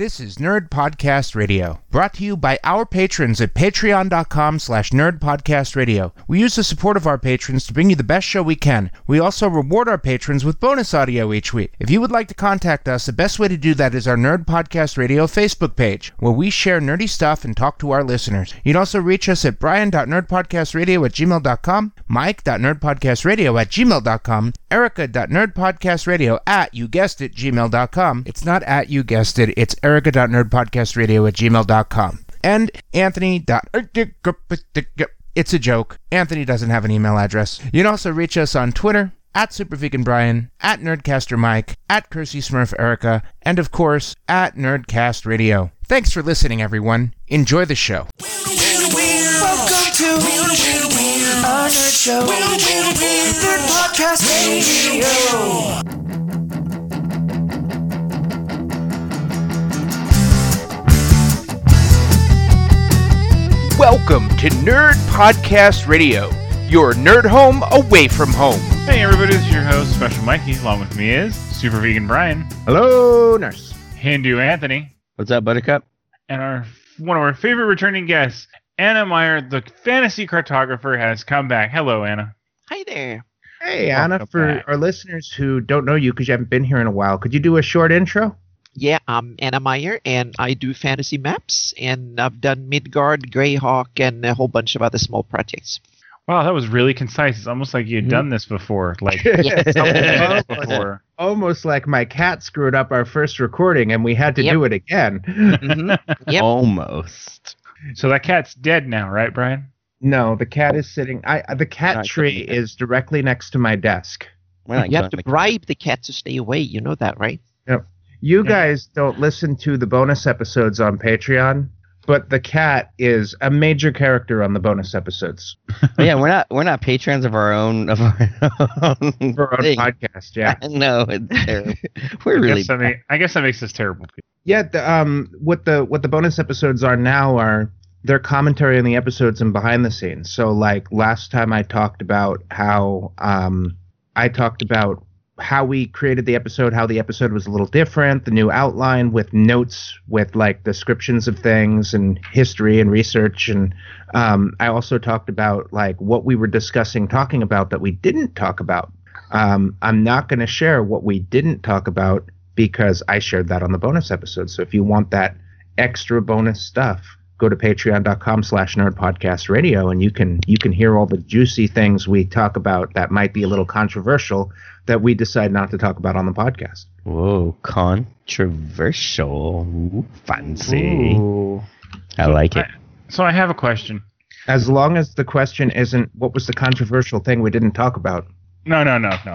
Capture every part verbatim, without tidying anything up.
This is Nerd Podcast Radio, brought to you by our patrons at patreon.com slash nerdpodcastradio. We use the support of our patrons to bring you the best show we can. We also reward our patrons with bonus audio each week. If you would like to contact us, the best way to do that is our Nerd Podcast Radio Facebook page, where we share nerdy stuff and talk to our listeners. You'd also reach us at brian.nerdpodcastradio at gmail.com, mike.nerdpodcastradio at gmail.com, erica.nerdpodcastradio at, you guessed it, gmail dot com. It's not at, you guessed it, it's erica.nerdpodcastradio at gmail dot com. And Anthony. It's a joke. Anthony doesn't have an email address. You can also reach us on Twitter, at SuperVeganBrian, at NerdcasterMike, at CurseySmurfErica, and of course, at NerdcastRadio. Thanks for listening, everyone. Enjoy the show. Welcome to our Nerd Show. Nerd Podcast Radio. Welcome to Nerd Podcast Radio, your nerd home away from home. Hey everybody, this is your host, Special Mikey. Along with me is Super Vegan Brian. Hello, Nurse. Hindu Anthony. What's up, Buttercup? And our one of our favorite returning guests, Anna Meyer, the fantasy cartographer, has come back. Hello, Anna. Hi there. Hey, Welcome Anna. For back. Our listeners who don't know you because you haven't been here in a while, could you do a short intro? Yeah, I'm Anna Meyer, and I do fantasy maps, and I've done Midgard, Greyhawk, and a whole bunch of other small projects. Wow, that was really concise. It's almost like you had mm-hmm. done this before. Like yeah. before. Almost like my cat screwed up our first recording, and we had to yep. do it again. Mm-hmm. Yep. Almost. So that cat's dead now, right, Brian? No, the cat is sitting. I the cat no, tree is directly next to my desk. Well, you have to bribe the cat to stay away. You know that, right? Yep. You guys don't listen to the bonus episodes on Patreon, but the cat is a major character on the bonus episodes. yeah, we're not we're not patrons of our own of our own, our own podcast. Yeah, no, it's terrible. We're I really. Guess that may, I guess that makes us terrible. Yeah, the, um, what the what the bonus episodes are now are their commentary on the episodes and behind the scenes. So, like last time, I talked about how um, I talked about. how we created the episode, how the episode was a little different, the new outline with notes, with like descriptions of things and history and research. And um, I also talked about like what we were discussing, talking about that we didn't talk about. Um, I'm not going to share what we didn't talk about because I shared that on the bonus episode. So if you want that extra bonus stuff, go to patreon.com slash nerdpodcastradio and you can you can hear all the juicy things we talk about that might be a little controversial that we decide not to talk about on the podcast. Whoa, controversial. Ooh, fancy. Ooh. I so like it. I, so I have a question. As long as the question isn't, what was the controversial thing we didn't talk about? No, no, no, no.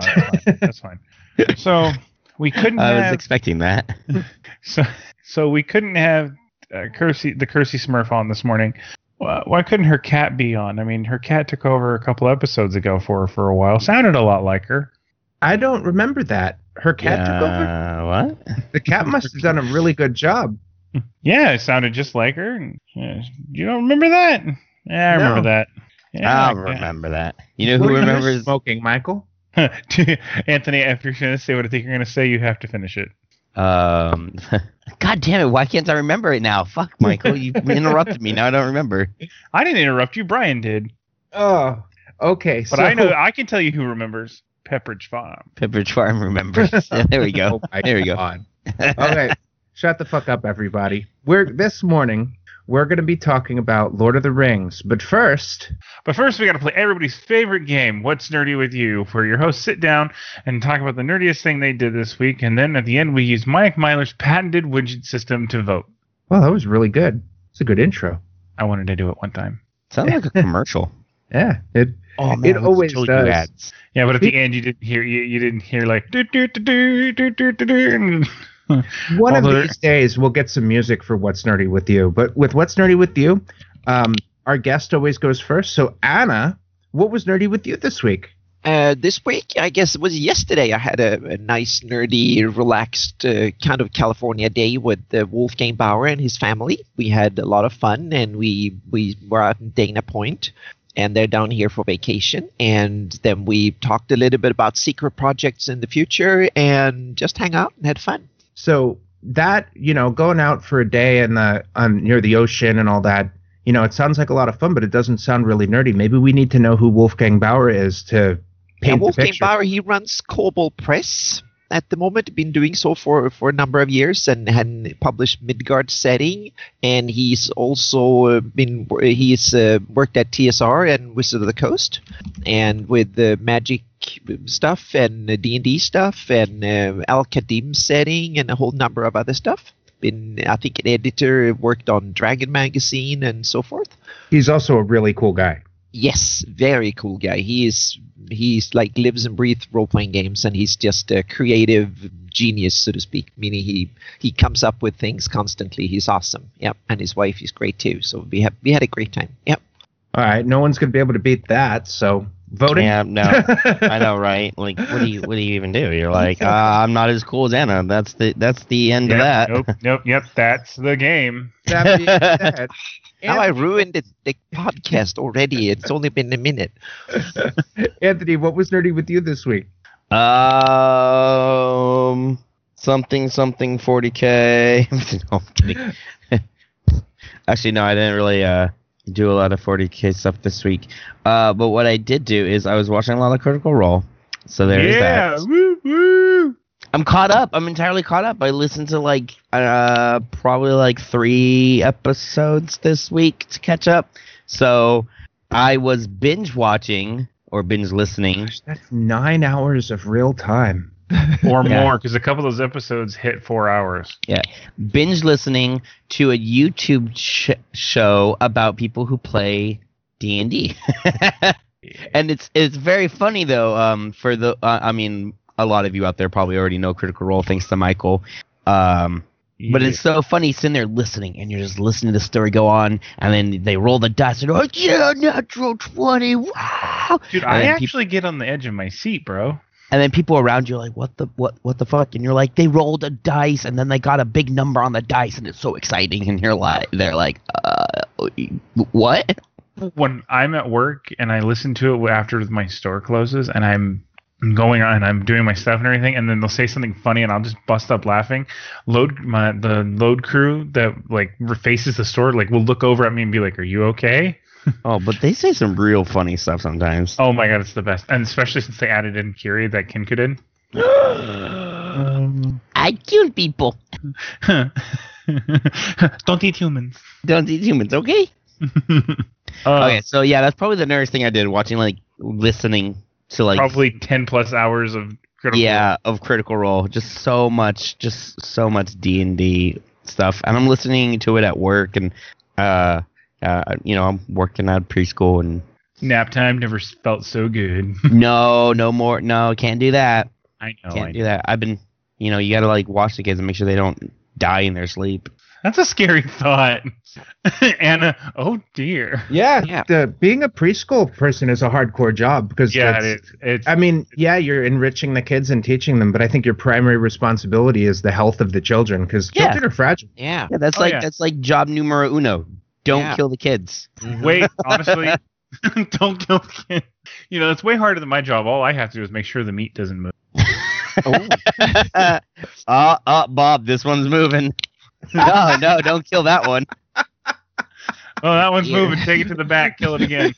That's fine. That's fine. So we couldn't I have... I was expecting that. So, so we couldn't have... Uh, Cursey, the Cursey Smurf on this morning. Well, why couldn't her cat be on? I mean, her cat took over a couple episodes ago for her for a while. Sounded a lot like her. I don't remember that. Her cat yeah, took over? What? The cat must have done a really good job. Yeah, it sounded just like her. And, yeah, you don't remember that? Yeah, I no. remember that. Yeah, I'll remember that. You know who remembers smoking, Michael? Anthony, if you're going to say what I think you're going to say, you have to finish it. Um, God damn it! Why can't I remember it now? Fuck, Michael, you interrupted me. Now I don't remember. I didn't interrupt you. Brian did. Oh, okay. But so, I know I can tell you who remembers Pepperidge Farm. Pepperidge Farm remembers. Yeah, there we go. Oh there we go. On. Okay, shut the fuck up, everybody. We're this morning. We're going to be talking about Lord of the Rings, but first... But first, we got to play everybody's favorite game, What's Nerdy With You, where your hosts sit down and talk about the nerdiest thing they did this week, and then at the end, we use Mike Myler's patented widget system to vote. Well, that was really good. It's a good intro. I wanted to do it one time. Sounds like a commercial. Yeah. It oh, man, it always does. Ads. Yeah, but at the end, you didn't hear, you, you didn't hear like... do do do do do do do do. One Although, of these days, we'll get some music for What's Nerdy With You. But with What's Nerdy With You, um, our guest always goes first. So, Anna, what was nerdy with you this week? Uh, this week, I guess it was yesterday. I had a, a nice, nerdy, relaxed uh, kind of California day with uh, Wolfgang Bauer and his family. We had a lot of fun, and we, we were out in Dana Point. And they're down here for vacation. And then we talked a little bit about secret projects in the future and just hang out and had fun. So that, you know, going out for a day in the um, near the ocean and all that, you know, it sounds like a lot of fun, but it doesn't sound really nerdy. Maybe we need to know who Wolfgang Bauer is to paint yeah, Wolfgang the picture. Bauer, he runs Cobalt Press at the moment, been doing so for, for a number of years, and had published Midgard setting, and he's also been he's uh, worked at T S R and Wizard of the Coast, and with the magic stuff and D and D stuff and uh, Al-Qadim setting and a whole number of other stuff. Been, I think, an editor, worked on Dragon magazine and so forth. He's also a really cool guy. Yes, very cool guy. He is he's like lives and breathes role-playing games, and he's just a creative genius, so to speak, meaning he, he comes up with things constantly. He's awesome. Yep. And his wife is great too. So we have we had a great time. Yep. All right. No one's gonna be able to beat that, so voting. Yeah, no. I know, right? Like what do you what do you even do? You're like, uh, I'm not as cool as Anna. That's the that's the end yep, of that. Nope, nope, yep, that's the game. That being said, now I ruined the, the podcast already. It's only been a minute. Anthony, what was nerdy with you this week? Um, something, something, forty K. No, I'm kidding. Actually, no, I didn't really uh, do a lot of forty K stuff this week. Uh, but what I did do is I was watching a lot of Critical Role. So there yeah, is that. Woo, woo. I'm caught up. I'm entirely caught up. I listened to like uh, probably like three episodes this week to catch up. So I was binge watching or binge listening. Gosh, that's nine hours of real time. Or yeah. more, because a couple of those episodes hit four hours. Yeah. Binge listening to a YouTube sh- show about people who play D and D. And it's it's very funny, though, um, for the uh, – I mean – a lot of you out there probably already know Critical Role, thanks to Michael. Um, yeah. But it's so funny sitting there listening, and you're just listening to the story go on, and then they roll the dice, and oh, yeah, natural twenty, wow! Dude, and I actually people, get on the edge of my seat, bro. And then people around you are like, what the what what the fuck? And you're like, they rolled a dice, and then they got a big number on the dice, and it's so exciting, and you're like, they're like, uh, what? When I'm at work, and I listen to it after my store closes, and I'm going on and I'm doing my stuff and everything, and then they'll say something funny and I'll just bust up laughing. Load my the load crew that like faces the store like will look over at me and be like, are you okay? Oh, but they say some real funny stuff sometimes. Oh my god, it's the best. And especially since they added in Kiri, that Kinko did. um, I kill people. Don't eat humans. Don't eat humans, okay? uh, okay, so yeah, that's probably the nerdiest thing I did, watching like listening to like probably ten plus hours of Critical yeah Role. of Critical Role, just so much, just so much D and D stuff, and I'm listening to it at work, and uh, uh, you know, I'm working at preschool, and nap time never felt so good. no, no more, no, can't do that. I know, can't I know. do that. I've been, you know, you gotta like watch the kids and make sure they don't die in their sleep. That's a scary thought, Anna. Oh dear. Yeah, yeah. The, being a preschool person is a hardcore job because yeah, it, it's, I mean, yeah, you're enriching the kids and teaching them, but I think your primary responsibility is the health of the children because yeah. children are fragile. Yeah, yeah that's oh, like yeah. that's like job numero uno. Don't yeah. kill the kids. Wait, honestly, don't kill the kids. You know, it's way harder than my job. All I have to do is make sure the meat doesn't move. oh, uh, uh, Bob, this one's moving. No, no, don't kill that one. Oh, that one's yeah. moving. Take it to the back. Kill it again.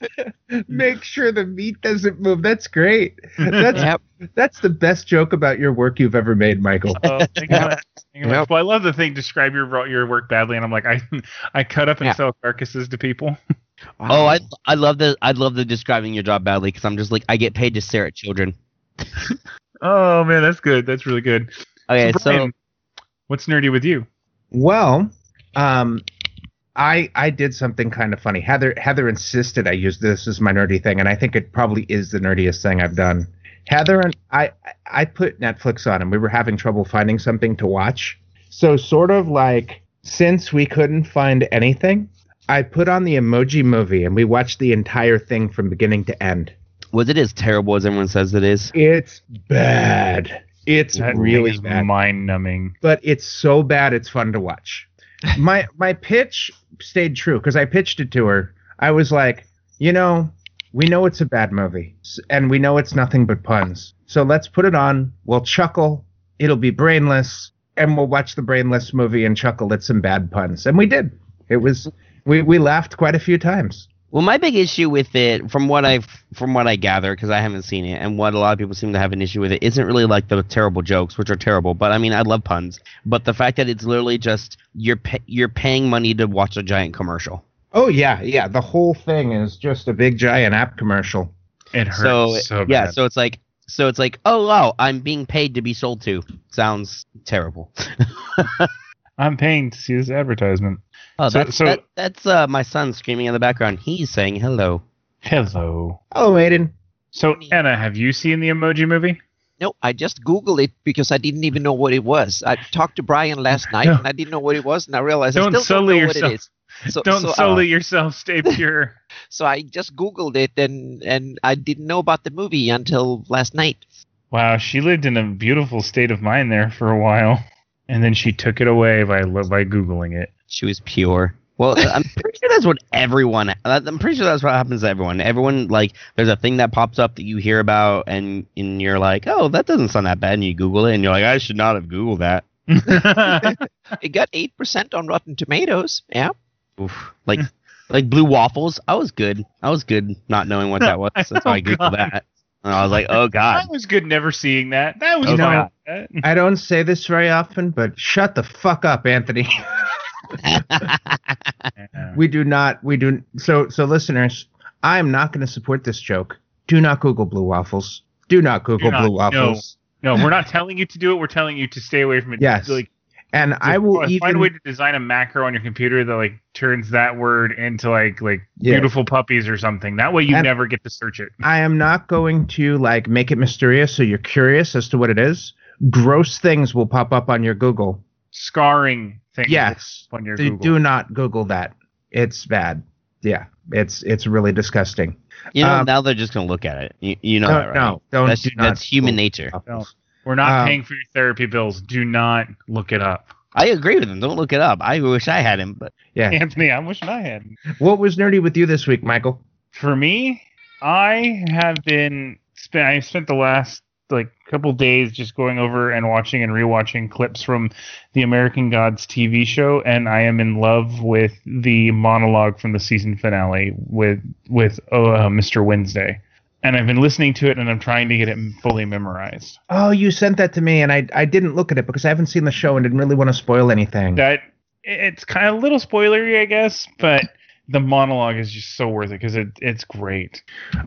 Make sure the meat doesn't move. That's great. That's yep. that's the best joke about your work you've ever made, Michael. Oh, think about that. Think about yep. Well, I love the thing, describe your your work badly, and I'm like, I I cut up and yeah. sell carcasses to people. Wow. Oh, I I love the I love the describing your job badly, because I'm just like, I get paid to stare at children. Oh, man, that's good. That's really good. Okay, so, Brian, so what's nerdy with you? Well, um, I I did something kind of funny. Heather Heather insisted I use this as my nerdy thing, and I think it probably is the nerdiest thing I've done. Heather and I I put Netflix on, and we were having trouble finding something to watch. So sort of like, since we couldn't find anything, I put on the Emoji Movie, and we watched the entire thing from beginning to end. Was it as terrible as everyone says it is? It's bad. It's that really bad. Mind-numbing. But it's so bad it's fun to watch. My my pitch stayed true, because I pitched it to her. I was like, you know, we know it's a bad movie, and we know it's nothing but puns. So let's put it on. We'll chuckle. It'll be brainless. and we'll watch the brainless movie and chuckle at some bad puns. And we did. It was we we laughed quite a few times. Well, my big issue with it, from what I from what I gather, because I haven't seen it, and what a lot of people seem to have an issue with it, isn't really like the terrible jokes, which are terrible. But I mean, I love puns. But the fact that it's literally just you're pay, you're paying money to watch a giant commercial. Oh yeah, yeah. The whole thing is just a big giant app commercial. It hurts. So, so yeah, bad. so it's like so it's like oh wow, I'm being paid to be sold to. Sounds terrible. I'm paying to see this advertisement. Oh, so, that's so, that, that's uh, my son screaming in the background. He's saying hello. Hello. Hello, Aiden. So, Anna, have you seen the Emoji Movie? No, I just Googled it because I didn't even know what it was. I talked to Brian last night, no. and I didn't know what it was, and I realized don't I still don't know yourself. what it is. So, don't so, sully uh, yourself. Stay pure. So I just Googled it, and, and I didn't know about the movie until last night. Wow, she lived in a beautiful state of mind there for a while, and then she took it away by by Googling it. She was pure. Well, I'm pretty sure that's what everyone. I'm pretty sure that's what happens to everyone. Everyone, like, there's a thing that pops up that you hear about, and and you're like, oh, that doesn't sound that bad, and you Google it, and you're like, I should not have Googled that. It got eight percent on Rotten Tomatoes. Yeah. Oof. Like, like Blue Waffles. I was good. I was good not knowing what that was. That's oh, how I Googled God. that. And I was like, oh, God. I was good never seeing that. That was oh, not. That. I don't say this very often, but shut the fuck up, Anthony. we do not. We do. So, so listeners, I'm not going to support this joke. Do not Google Blue Waffles. Do not Google do not, Blue Waffles. No, no, we're not telling you to do it. We're telling you to stay away from it. Yes. Like, and like, I will even, find a way to design a macro on your computer that like turns that word into like like yeah. beautiful puppies or something. That way you and never get to search it. I am not going to like make it mysterious so you're curious as to what it is. Gross things will pop up on your Google. Scarring things. Yes. On your do, Google. Do not Google that. It's bad. Yeah. It's it's really disgusting. You know, um, now they're just gonna look at it. You, you know no, that, right? No, don't. That's, do that's human nature. We're not um, paying for your therapy bills. Do not look it up. I agree with him. Don't look it up. I wish I had him. But yeah, Anthony, I'm wishing I had him. What was nerdy with you this week, Michael? For me, I have been spent. I spent the last like couple days just going over and watching and rewatching clips from the American Gods T V show, and I am in love with the monologue from the season finale with with uh, Mister Wednesday. And I've been listening to it, and I'm trying to get it fully memorized. Oh, you sent that to me, and I I didn't look at it because I haven't seen the show and didn't really want to spoil anything. That it's kind of a little spoilery, I guess, but the monologue is just so worth it because it it's great.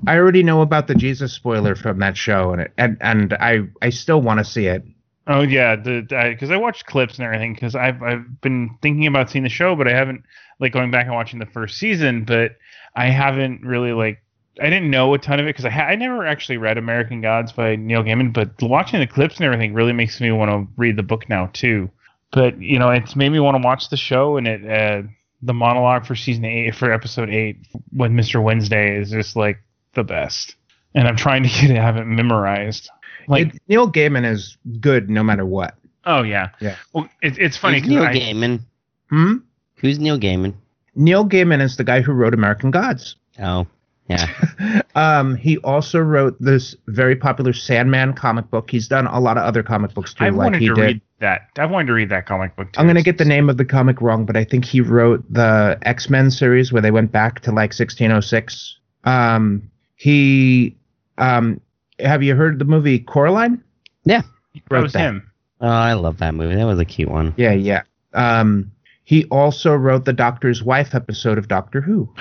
I already know about the Jesus spoiler from that show, and it, and and I I still want to see it. Oh yeah, because I, I watched clips and everything because I've I've been thinking about seeing the show, but I haven't like going back and watching the first season, but I haven't really like. I didn't know a ton of it because I, ha- I never actually read American Gods by Neil Gaiman, but watching the clips and everything really makes me want to read the book now too. But you know, it's made me want to watch the show, and it uh, the monologue for season eight for episode eight with Mister Wednesday is just like the best. And I'm trying to get it, have it memorized. Like it, Neil Gaiman is good no matter what. Oh yeah, yeah. Well, it, it's funny. Who's Neil I, Gaiman? Hmm. Who's Neil Gaiman? Neil Gaiman is the guy who wrote American Gods. Oh. Yeah. um, he also wrote this very popular Sandman comic book. He's done a lot of other comic books too. I like wanted he to did. read that. I wanted to read that comic book too. I'm going to get the name of the comic wrong, but I think he wrote the X-Men series where they went back to like sixteen oh six. Um, he, um, have you heard the movie Coraline? Yeah. He wrote that was that. him. Oh, I love that movie. That was a cute one. Yeah, yeah. Um, he also wrote the Doctor's Wife episode of Doctor Who.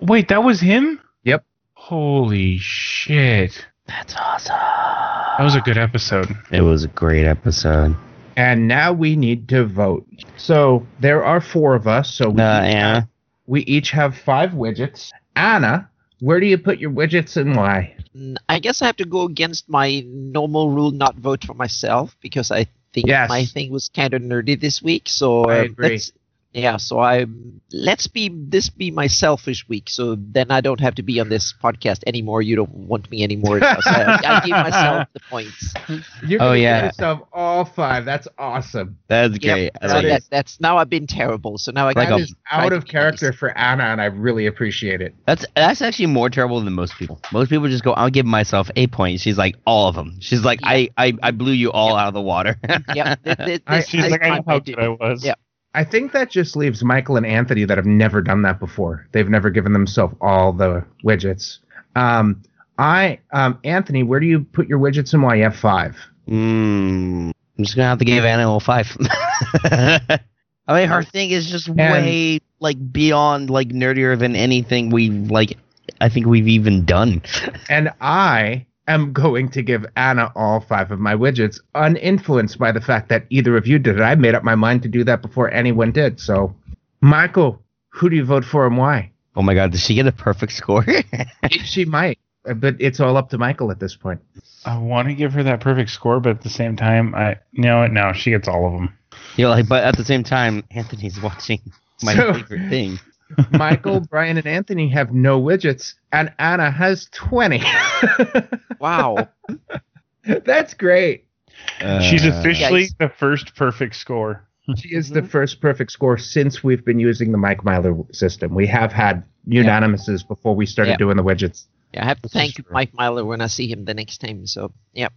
Wait, that was him? Yep. Holy shit. That's awesome. That was a good episode. It was a great episode. And now we need to vote. So there are four of us. So we, uh, each, yeah. have, we each have five widgets. Anna, where do you put your widgets and why? I guess I have to go against my normal rule, not vote for myself, because I think yes. my thing was kind of nerdy this week. So I agree. Let's, Yeah, so I let's be this be my selfish week, so then I don't have to be on this podcast anymore. You don't want me anymore. So I, I give myself the points. You're oh yeah, yourself all five. That's awesome. That's great. Yep. So that, that's now I've been terrible. So now I that is out of character nice. For Anna, and I really appreciate it. That's that's actually more terrible than most people. Most people just go, I'll give myself a point. She's like all of them. She's like, yeah. I, I I blew you all yep. out of the water. yeah, she's I, like I know how good I was. Yeah. I think that just leaves Michael and Anthony that have never done that before. They've never given themselves all the widgets. Um, I, um, Anthony, where do you put your widgets in while you have five? Mm, I'm just going to have to give Animal five. I mean, her thing is just and, way like beyond like nerdier than anything we've like, I think we've even done. And I am going to give Anna all five of my widgets, uninfluenced by the fact that either of you did it. I made up my mind to do that before anyone did. So, Michael, who do you vote for and why? Oh, my God. Does she get a perfect score? She might, but it's all up to Michael at this point. I want to give her that perfect score, but at the same time, I no, no, she gets all of them. You're like, but at the same time, Anthony's watching my so, favorite thing. Michael, Brian, and Anthony have no widgets, and Anna has twenty. Wow. That's great. Uh, She's officially yes. the first perfect score. She is mm-hmm. the first perfect score since we've been using the Mike Myler system. We have had unanimouses yeah. before we started yeah. doing the widgets. Yeah, I have to thank Mike Myler when I see him the next time. So, yeah.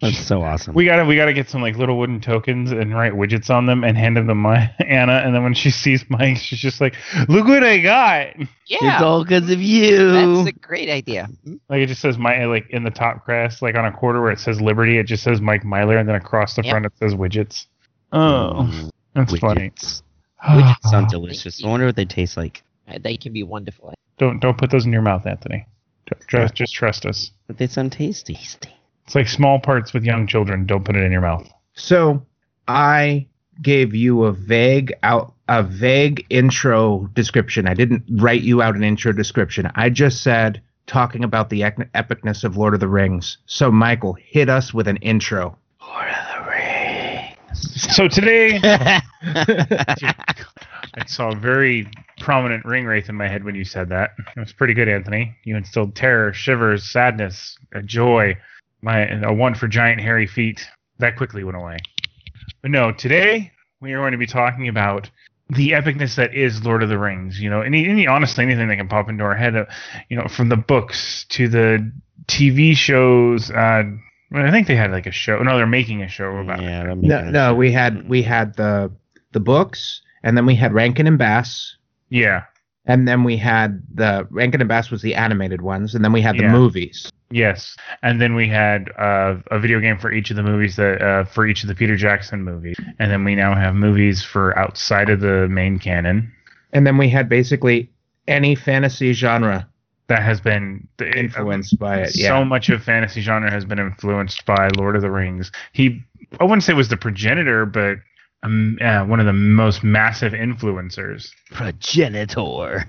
That's so awesome. We gotta we gotta get some like little wooden tokens and write widgets on them and hand them to my Anna, and then when she sees Mike, she's just like, "Look what I got!" Yeah, it's all because of you. That's a great idea. Like it just says my like in the top crest, like on a quarter where it says Liberty, it just says Mike Myler, and then across the yep. front it says widgets. Oh, that's widgets. funny. Widgets sound delicious. I wonder what they taste like. They can be wonderful. Don't don't put those in your mouth, Anthony. Just just trust us. But they sound tasty. Tasty. It's like small parts with young children. Don't put it in your mouth. So I gave you a vague out, a vague intro description. I didn't write you out an intro description. I just said talking about the epicness of Lord of the Rings. So, Michael, hit us with an intro. Lord of the Rings. So today, I saw a very prominent ring wraith in my head when you said that. It was pretty good, Anthony. You instilled terror, shivers, sadness, a joy. My, a one for giant hairy feet. That quickly went away. But no, today we are going to be talking about the epicness that is Lord of the Rings. You know, any, any honestly, anything that can pop into our head, uh, you know, from the books to the T V shows. Uh, I think they had like a show. No, they're making a show about yeah, it. No, no, we had we had the the books, and then we had Rankin and Bass. Yeah. And then we had the Rankin and Bass was the animated ones, and then we had the yeah. movies. Yes, and then we had uh, a video game for each of the movies that uh, for each of the Peter Jackson movies, and then we now have movies for outside of the main canon. And then we had basically any fantasy genre that has been influenced by it. Yeah. So much of fantasy genre has been influenced by Lord of the Rings. He, I wouldn't say was the progenitor, but um, uh, one of the most massive influencers. Progenitor.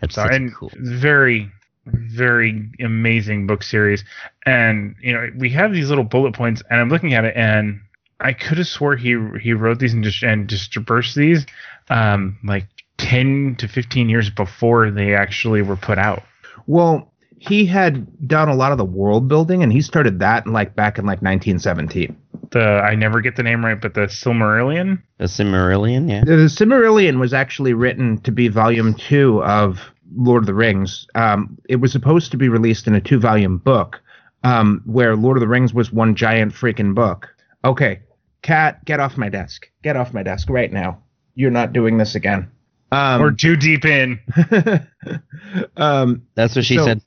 That's so, and cool. Very. Very amazing book series, and you know we have these little bullet points, and I'm looking at it, and I could have swore he he wrote these and just and dispersed these um, like ten to fifteen years before they actually were put out. Well, he had done a lot of the world building, and he started that in like back in like nineteen seventeen. The I never get the name right, but the Silmarillion. The Silmarillion, yeah. The, the Silmarillion was actually written to be volume two of Lord of the Rings. Um, it was supposed to be released in a two-volume book, um, where Lord of the Rings was one giant freaking book. Okay, Kat, get off my desk. Get off my desk right now. You're not doing this again. Um, We're too deep in. um, That's what she so, said.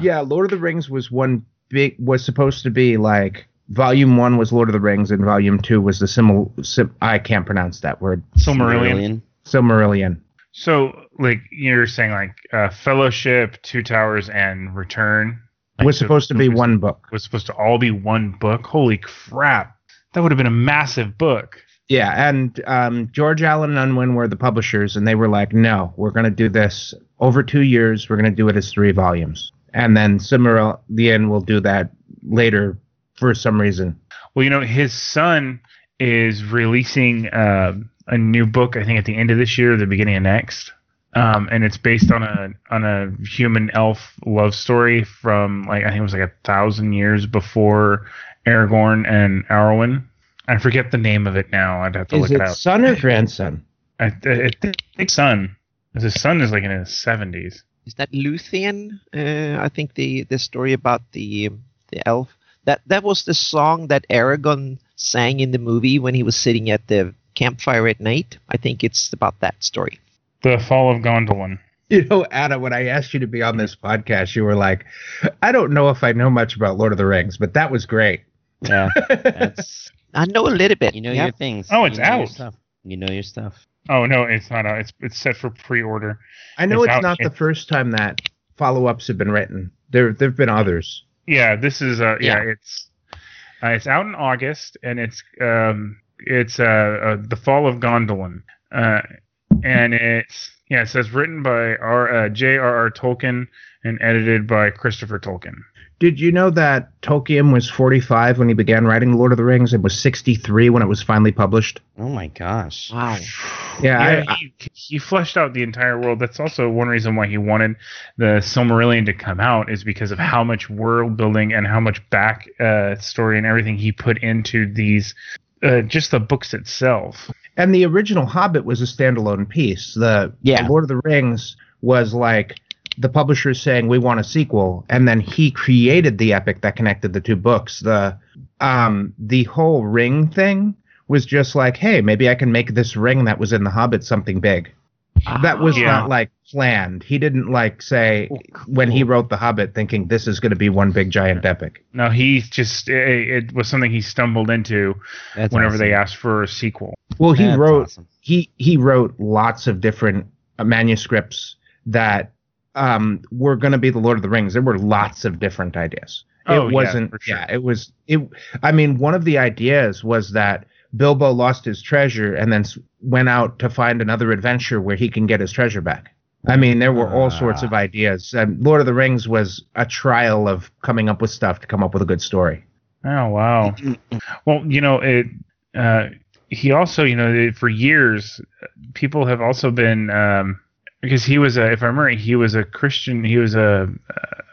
Yeah, Lord of the Rings was one big was supposed to be like. Volume one was Lord of the Rings, and Volume two was the Simil... Sim, I can't pronounce that word. Silmarillion. Silmarillion. So, like, you're saying, like, uh, Fellowship, Two Towers, and Return. Like, was supposed so, to be was, one book. Was supposed to all be one book? Holy crap. That would have been a massive book. Yeah, and um, George Allen and Unwin were the publishers, and they were like, no, we're going to do this over two years. We're going to do it as three volumes. And then Silmarillion will do that later. For some reason. Well, you know, his son is releasing uh, a new book, I think, at the end of this year, or the beginning of next. Um, and it's based on a on a human elf love story from, like, I think it was like a thousand years before Aragorn and Arwen. I forget the name of it now. I'd have to is look it, it out. Is it son or grandson? I, I, I think son. His son is like in his seventies. Is that Luthien? Uh, I think the, the story about the the elf. That that was the song that Aragorn sang in the movie when he was sitting at the campfire at night. I think it's about that story. The Fall of Gondolin. You know, Adam, when I asked you to be on this podcast, you were like, I don't know if I know much about Lord of the Rings, but that was great. Yeah. That's, I know a little bit. You know yeah. your things. Oh, it's you know out. Your stuff. You know your stuff. Oh, no, it's not out. It's it's set for pre-order. I know it's, it's not it, the first time that follow-ups have been written. There there have been others. Yeah, this is, uh, yeah, yeah, it's uh, it's out in August, and it's um it's uh, uh The Fall of Gondolin. Uh And it's, yeah, it says written by our, uh, J R R Tolkien and edited by Christopher Tolkien. Did you know that Tolkien was forty-five when he began writing Lord of the Rings and was sixty-three when it was finally published? Oh, my gosh. Wow. Yeah. yeah I, he, he fleshed out the entire world. That's also one reason why he wanted the Silmarillion to come out, is because of how much world building and how much back uh, story and everything he put into these, uh, just the books itself. And the original Hobbit was a standalone piece. The, yeah. the Lord of the Rings was like the publisher saying, we want a sequel. And then he created the epic that connected the two books. The um, the whole ring thing was just like, hey, maybe I can make this ring that was in the Hobbit something big. Oh, that was yeah. not like planned. He didn't like say oh, cool. when he wrote the Hobbit thinking this is going to be one big giant epic. No, he just it, it was something he stumbled into That's whenever awesome. They asked for a sequel. Well, he That's wrote awesome. he he wrote lots of different uh, manuscripts that um, were going to be the Lord of the Rings. There were lots of different ideas. Oh, it wasn't. Yeah, for sure. yeah, it was. It. I mean, one of the ideas was that Bilbo lost his treasure and then went out to find another adventure where he can get his treasure back. I mean, there were all sorts of ideas. And Lord of the Rings was a trial of coming up with stuff to come up with a good story. Oh, wow. Well, you know, it, uh, he also, you know, for years, people have also been, um, because he was, a, if I remember, he was a Christian, he was a,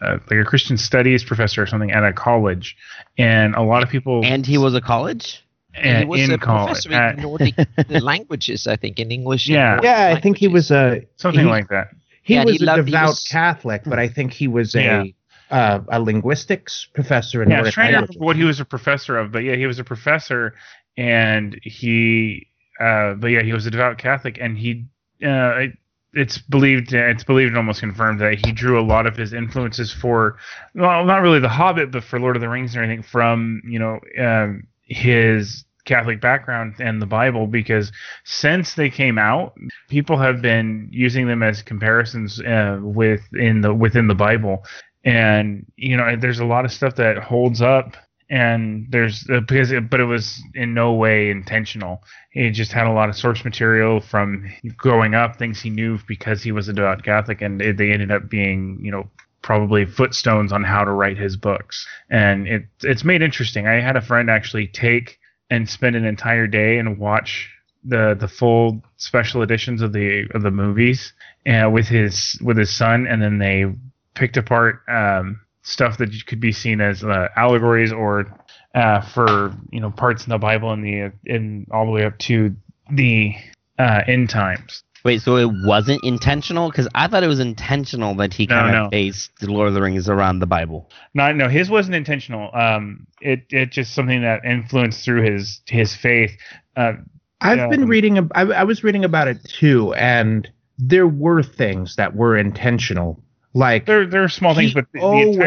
a, like a Christian studies professor or something at a college. And a lot of people. And he was a college? And he was in a college, professor in Nordic languages, I think, in English. Yeah, yeah, languages. I think he was a something he, like that. He yeah, was he a loved, devout was, Catholic, but I think he was yeah. a uh, a linguistics professor in yeah, Nordic languages. Yeah, I was trying to remember what he was a professor of, but yeah, he was a professor, and he, uh, but yeah, he was a devout Catholic, and he, uh, it's believed, it's believed and almost confirmed that he drew a lot of his influences for, well, not really The Hobbit, but for Lord of the Rings and everything from, you know. Um, his Catholic background and the Bible, because since they came out, people have been using them as comparisons uh, within the within the Bible. And, you know, there's a lot of stuff that holds up, and there's uh, because it, but it was in no way intentional. He just had a lot of source material from growing up, things he knew because he was a devout Catholic, and it, they ended up being, you know, probably footstones on how to write his books. And it it's made interesting. I had a friend actually take and spend an entire day and watch the the full special editions of the of the movies uh, with his with his son, and then they picked apart um, stuff that could be seen as uh, allegories or uh, for, you know, parts in the Bible and the in all the way up to the uh, end times. Wait, so it wasn't intentional? Because I thought it was intentional that he no, kind of no. based the Lord of the Rings around the Bible. No, no, his wasn't intentional. Um, it it just something that influenced through his his faith. Uh, I've um, been reading. I, I was reading about it too, and there were things that were intentional. Like there, there are small things, but the, always the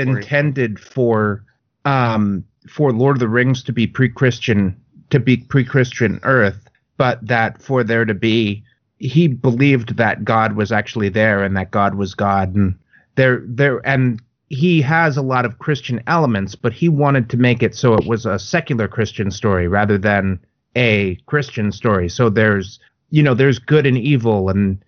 entire intended for um for Lord of the Rings to be pre-Christian to be pre-Christian Earth, but that for there to be. He believed that God was actually there and that God was God, and there there and he has a lot of Christian elements, but he wanted to make it so it was a secular Christian story rather than a Christian story. So there's, you know, there's good and evil, and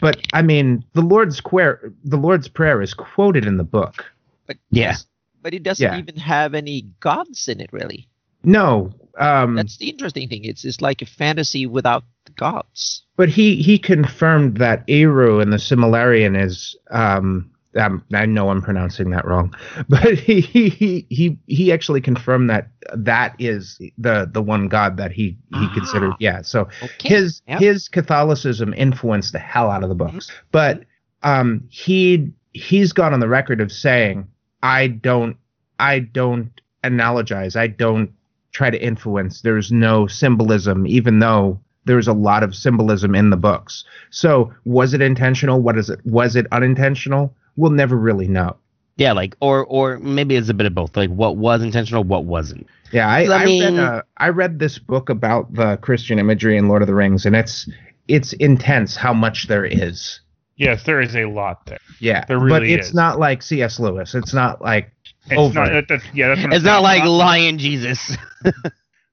but I mean the Lord's prayer the Lord's prayer is quoted in the book. But yes, yeah. but it doesn't yeah. even have any gods in it, really. No, um, that's the interesting thing. It's it's like a fantasy without the gods. But he he confirmed that Eru in the Silmarillion is. Um, Um, I know I'm pronouncing that wrong, but he he he he actually confirmed that that is the the one god that he he ah, considered. Yeah, so okay. his yep. his Catholicism influenced the hell out of the books. Mm-hmm. But um, he he's gone on the record of saying, I don't I don't analogize. I don't try to influence. There's no symbolism, even though. There's a lot of symbolism in the books. So was it intentional? What is it? Was it unintentional? We'll never really know. Yeah, like or or maybe it's a bit of both. Like what was intentional, what wasn't. Yeah, I, I, I mean, read a, I read this book about the Christian imagery in Lord of the Rings, and it's it's intense how much there is. Yes, there is a lot there. Yeah, there really but it's is. Not like C S. Lewis. It's not like it's over. Not, that, that's, yeah, that's it's not like Lion Jesus.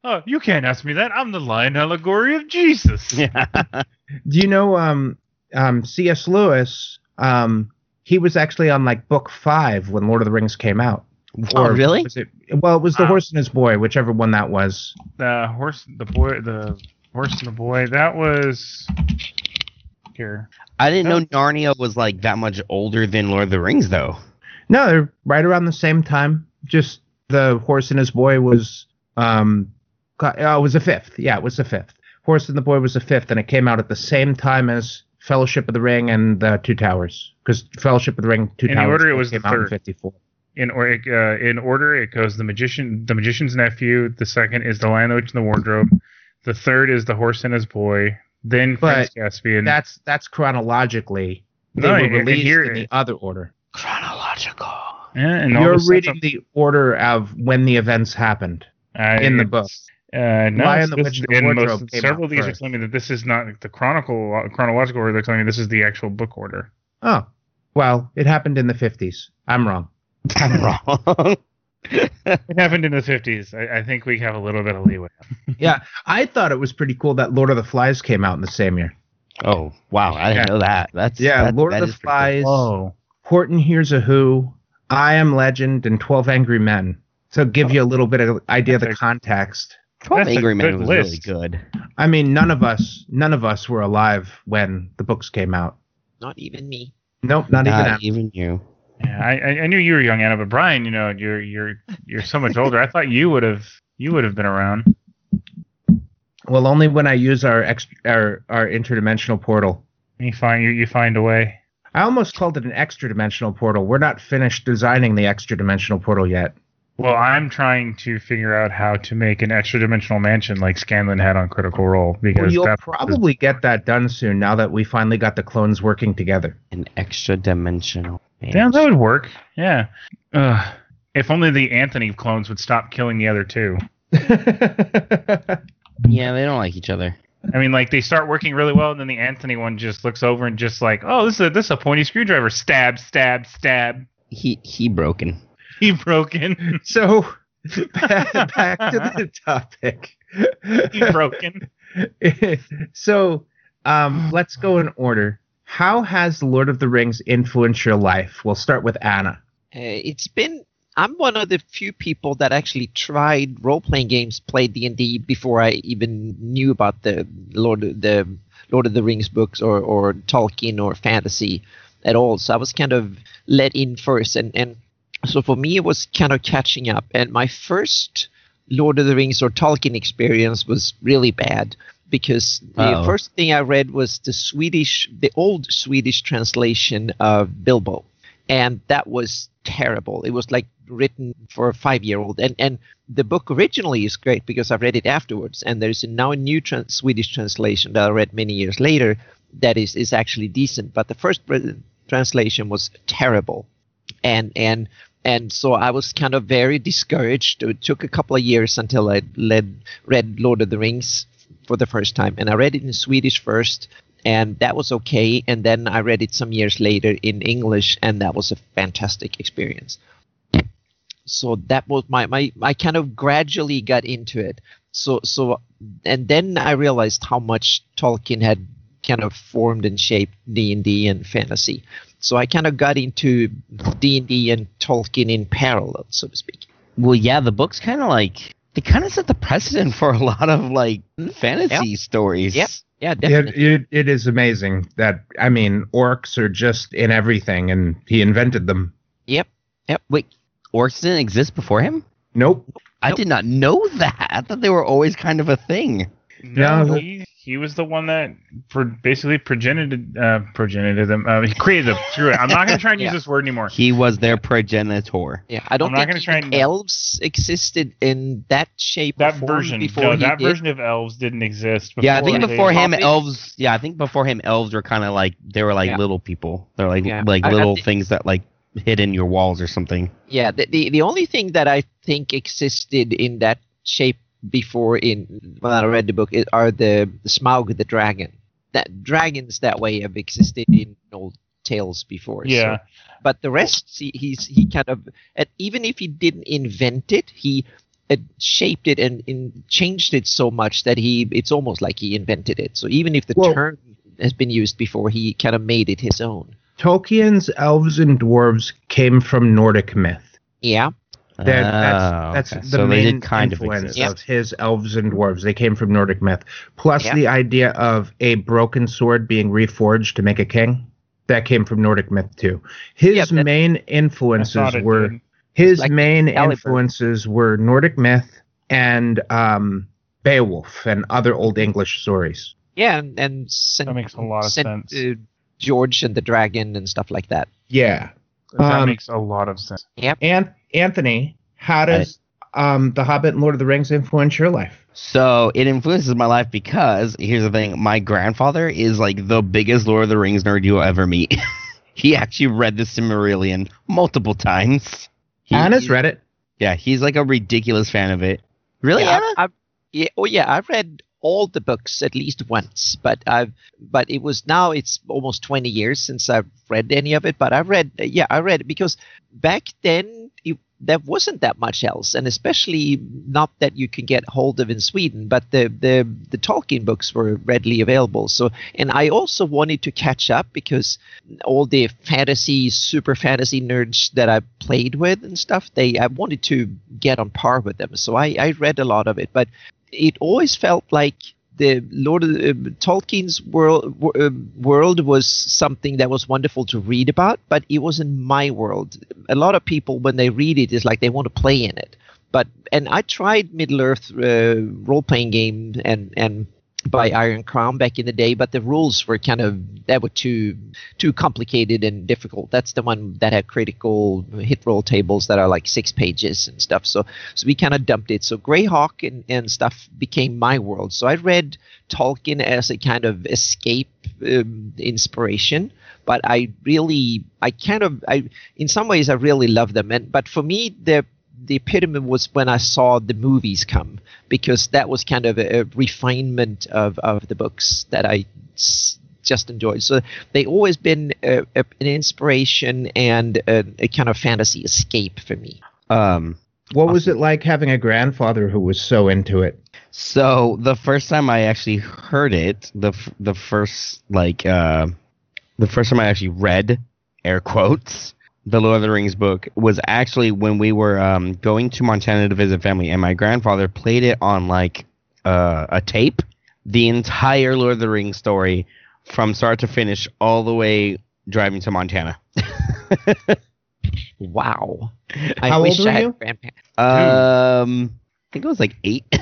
Oh, you can't ask me that. I'm the lion allegory of Jesus. Yeah. Do you know um, um, C S. Lewis, um, he was actually on like book five when Lord of the Rings came out. Or, oh, really? Was it, well, it was The uh, Horse and His Boy, whichever one that was. The horse, the boy, the horse and the boy. That was here. I didn't that know was... Narnia was like that much older than Lord of the Rings, though. No, they're right around the same time. Just The Horse and His Boy was. Um, Oh, it was the fifth. Yeah, it was the fifth. Horse and the Boy was the fifth, and it came out at the same time as Fellowship of the Ring and the Two Towers. Because Fellowship of the Ring, Two in Towers, order, it was came the out third. in fifty-four. In, or, uh, in order, it goes the magician, the magician's nephew. The second is the Lion, the Witch, and the Wardrobe. The third is the Horse and His Boy. Then Prince Caspian. That's that's chronologically. They no, were released here, in the other order. Chronological. Yeah, and you're reading the order of when the events happened uh, in the book. Uh, no, Lion, the Witch, and the Wardrobe. Several of these first. Are telling me that this is not the chronicle, chronological order. They're telling me this is the actual book order. Oh, well, it happened in the fifties. I'm wrong. I'm wrong. It happened in the fifties. I, I think we have a little bit of leeway. Yeah, I thought it was pretty cool that Lord of the Flies came out in the same year. Oh, wow. I didn't yeah. know that. That's Yeah, that, Lord that of the Flies, cool. Horton Hears a Who, I Am Legend, and twelve Angry Men. So give oh. you a little bit of idea That's of the context. twelve That's Angry Men was list. really good. I mean, none of us, none of us were alive when the books came out. Not even me. Nope, not, not even, even you. Yeah, I, I knew you were young, Anna, but Brian, you know, you're you're you're so much older. I thought you would have you would have been around. Well, only when I use our ex, our our interdimensional portal. You find you you find a way. I almost called it an extra dimensional portal. We're not finished designing the extra dimensional portal yet. Well, I'm trying to figure out how to make an extra-dimensional mansion like Scanlan had on Critical Role. Because well, you'll probably get that done soon now that we finally got the clones working together. An extra-dimensional mansion. Yeah, that would work. Yeah. Uh, if only the Anthony clones would stop killing the other two. Yeah, they don't like each other. I mean, like, they start working really well, and then the Anthony one just looks over and just like, oh, this is a, this is a pointy screwdriver. Stab, stab, stab. He he broken. He broken. So back, back to the topic. He broken. So um, let's go in order. How has Lord of the Rings influenced your life? We'll start with Anna. Uh, it's been. I'm one of the few people that actually tried role-playing games, played D and D before I even knew about the Lord, the Lord of the Rings books or or Tolkien or fantasy at all. So I was kind of let in first and and. So for me, it was kind of catching up. And my first Lord of the Rings or Tolkien experience was really bad because the oh. first thing I read was the Swedish, the old Swedish translation of Bilbo. And that was terrible. It was like written for a five-year-old. And and the book originally is great because I read it afterwards. And there's now a new trans- Swedish translation that I read many years later that is, is actually decent. But the first translation was terrible. And and... And so I was kind of very discouraged. It took a couple of years until I led, read Lord of the Rings for the first time. And I read it in Swedish first, and that was okay. And then I read it some years later in English, and that was a fantastic experience. So that was my, my I kind of gradually got into it. So so and then I realized how much Tolkien had kind of formed and shaped D and D and fantasy. So I kind of got into D and D and Tolkien in parallel, so to speak. Well, yeah, the book's kind of like they kind of set the precedent for a lot of like fantasy yep. stories. Yep. Yeah, definitely. It, it, it is amazing that, I mean, orcs are just in everything, and he invented them. Yep. Yep. Wait, orcs didn't exist before him? Nope. I nope. did not know that. I thought they were always kind of a thing. No, no. He, he was the one that pro- basically progenited, uh, progenited them. Uh, he created them. Screw it. I'm not going to try and yeah. use this word anymore. He was their progenitor. Yeah, I don't I'm think try and... elves existed in that shape. That before, version, before no, that did. version of elves didn't exist. Before yeah, I think before him, copied. elves. Yeah, I think before him, elves were kind of like they were like yeah. little people. They're like yeah. like little th- things that like hid in your walls or something. Yeah, the, the the only thing that I think existed in that shape before in when I read the book it, are the, the Smaug the dragon. That dragons that way have existed in old tales before. Yeah. So. But the rest, he, he's he kind of and even if he didn't invent it, he uh, shaped it and, and changed it so much that he it's almost like he invented it. So even if the well, term has been used before, he kind of made it his own. Tolkien's elves and dwarves came from Nordic myth. Yeah. That, that's that's oh, okay. the so main kind influence of, yep. of his elves and dwarves. They came from Nordic myth. Plus yep. the idea of a broken sword being reforged to make a king. That came from Nordic myth too. His yep, that, main influences were did. his like main influences were Nordic myth and um, Beowulf and other Old English stories. Yeah, and, and Saint, that makes a lot of Saint, sense. Uh, George and the Dragon and stuff like that. Yeah, that um, makes a lot of sense. Yep. And Anthony, how does um, The Hobbit and Lord of the Rings influence your life? So it influences my life because, here's the thing, my grandfather is like the biggest Lord of the Rings nerd you'll ever meet. He actually read The Silmarillion multiple times. He, Anna's read it. Yeah, he's like a ridiculous fan of it. Really, yeah, Anna? I've, yeah, oh yeah, I've read all the books at least once, but I've but it was now it's almost twenty years since I've read any of it, but I read, yeah, I read it because back then, It, there wasn't that much else, and especially not that you can get hold of in Sweden, but the, the, the Tolkien books were readily available. So, and I also wanted to catch up because all the fantasy, super fantasy nerds that I played with and stuff, they I wanted to get on par with them. So I, I read a lot of it, but it always felt like the Lord of the, uh, Tolkien's world uh, world was something that was wonderful to read about, but it wasn't my world. A lot of people, when they read it, it's like they want to play in it. But and I tried Middle Earth uh, role playing game and and by Iron Crown back in the day, but the rules were kind of that were too too complicated and difficult. That's the one that had critical hit roll tables that are like six pages and stuff. So so we kind of dumped it. So Greyhawk and, and stuff became my world. So I read Tolkien as a kind of escape um, inspiration, but I really I kind of I in some ways I really love them. And but for me the The epitome was when I saw the movies come, because that was kind of a, a refinement of, of the books that I s- just enjoyed. So they always been a, a, an inspiration and a, a kind of fantasy escape for me. Um, what was it like having a grandfather who was so into it? So the first time I actually heard it, the f- the first like uh, the first time I actually read air quotes. The Lord of the Rings book was actually when we were um, going to Montana to visit family, and my grandfather played it on like uh, a tape, the entire Lord of the Rings story from start to finish, all the way driving to Montana. Wow! I How wish old were I you? Had um, I think I was like eight.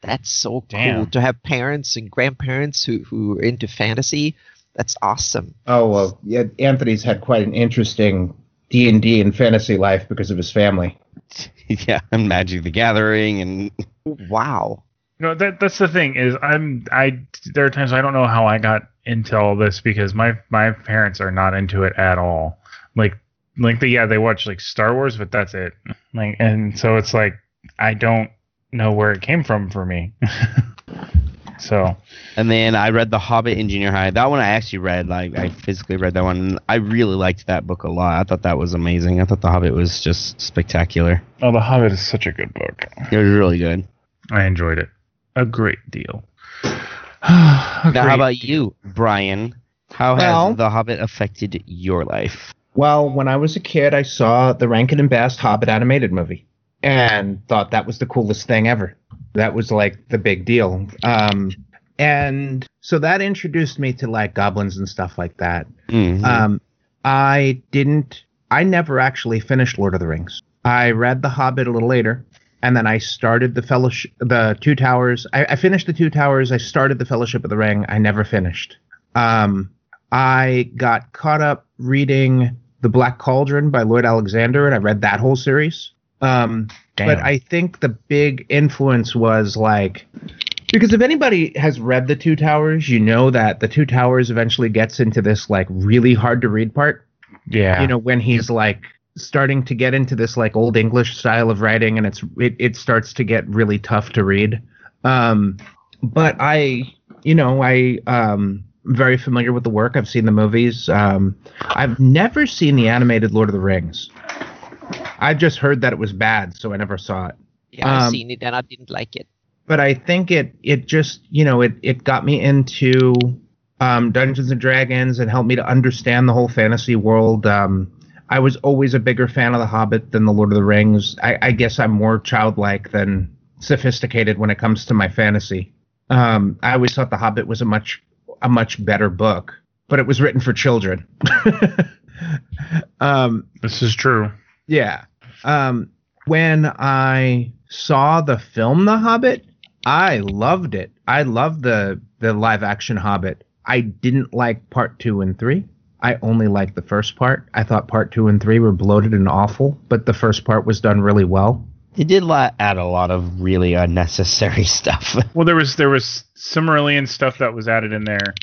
That's so Damn. cool to have parents and grandparents who who are into fantasy. That's awesome. Oh, well, yeah, Anthony's had quite an interesting D and D and fantasy life because of his family. Yeah, and Magic the Gathering and wow. You know, that that's the thing is I'm I there are times I don't know how I got into all this because my my parents are not into it at all. Like like the, yeah, they watch like Star Wars, but that's it. Like and so it's like I don't know where it came from for me. So, and then I read The Hobbit in junior high. That one I actually read, like I physically read that one. And I really liked that book a lot. I thought that was amazing. I thought The Hobbit was just spectacular. Oh, The Hobbit is such a good book. It was really good. I enjoyed it a great deal. a now, great how about deal. you, Brian? How well, has The Hobbit affected your life? Well, when I was a kid, I saw the Rankin and Bass Hobbit animated movie. and thought that was the coolest thing ever. That was like the big deal. Um, and so that introduced me to like goblins and stuff like that. Mm-hmm. Um, I didn't, I never actually finished Lord of the Rings. I read The Hobbit a little later, and then I started the Fellowship, the Two Towers. I, I finished the Two Towers. I started the Fellowship of the Ring. I never finished. Um, I got caught up reading The Black Cauldron by Lloyd Alexander, and I read that whole series. Um, but I think the big influence was like, because if anybody has read The Two Towers, you know that The Two Towers eventually gets into this like really hard to read part. Yeah. You know, when he's like starting to get into this like old English style of writing, and it's, it, it starts to get really tough to read. Um, but I, you know, I, um, very familiar with the work. I've seen the movies. Um, I've never seen the animated Lord of the Rings. I just heard that it was bad, so I never saw it. Yeah, um, I've seen it and I didn't like it. But I think it it just, you know, it, it got me into um, Dungeons and Dragons and helped me to understand the whole fantasy world. Um, I was always a bigger fan of The Hobbit than the Lord of the Rings. I, I guess I'm more childlike than sophisticated when it comes to my fantasy. Um, I always thought The Hobbit was a much a much better book, but it was written for children. um, this is true. Yeah. Um, when I saw the film The Hobbit, I loved it. I loved the, the live-action Hobbit. I didn't like part two and three. I only liked the first part. I thought part two and three were bloated and awful, but the first part was done really well. It did add a lot of really unnecessary stuff. Well, there was there was Silmarillion stuff that was added in there,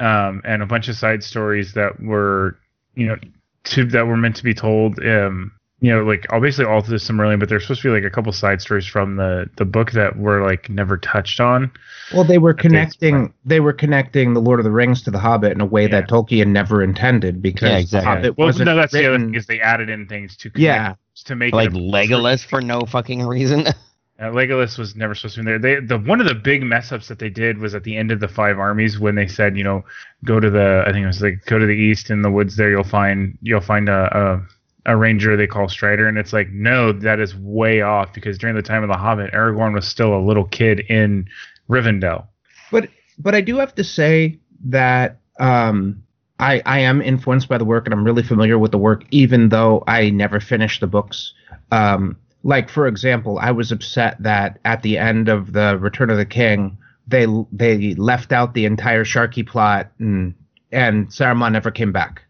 um, and a bunch of side stories that were, you know, to, that were meant to be told. Um, you know, like obviously all through Silmarillion, but there's supposed to be like a couple side stories from the, the book that were like never touched on. Well, they were connecting they were connecting the Lord of the Rings to the Hobbit in a way yeah. that Tolkien never intended, because yeah, exactly. the Hobbit well, wasn't no, that's written. The other thing is they added in things to connect. Yeah. To make like Legolas for no fucking reason. Uh, Legolas was never supposed to be there. They the one of the big mess ups that they did was at the end of the Five Armies, when they said, you know, go to the I think it was like go to the east in the woods there, you'll find you'll find a a, a ranger they call Strider, and it's like, no, that is way off, because during the time of the Hobbit, Aragorn was still a little kid in Rivendell. But but I do have to say that um I, I am influenced by the work, and I'm really familiar with the work, even though I never finished the books. Um, like, for example, I was upset that at the end of the Return of the King, they they left out the entire Sharkey plot, and and Saruman never came back.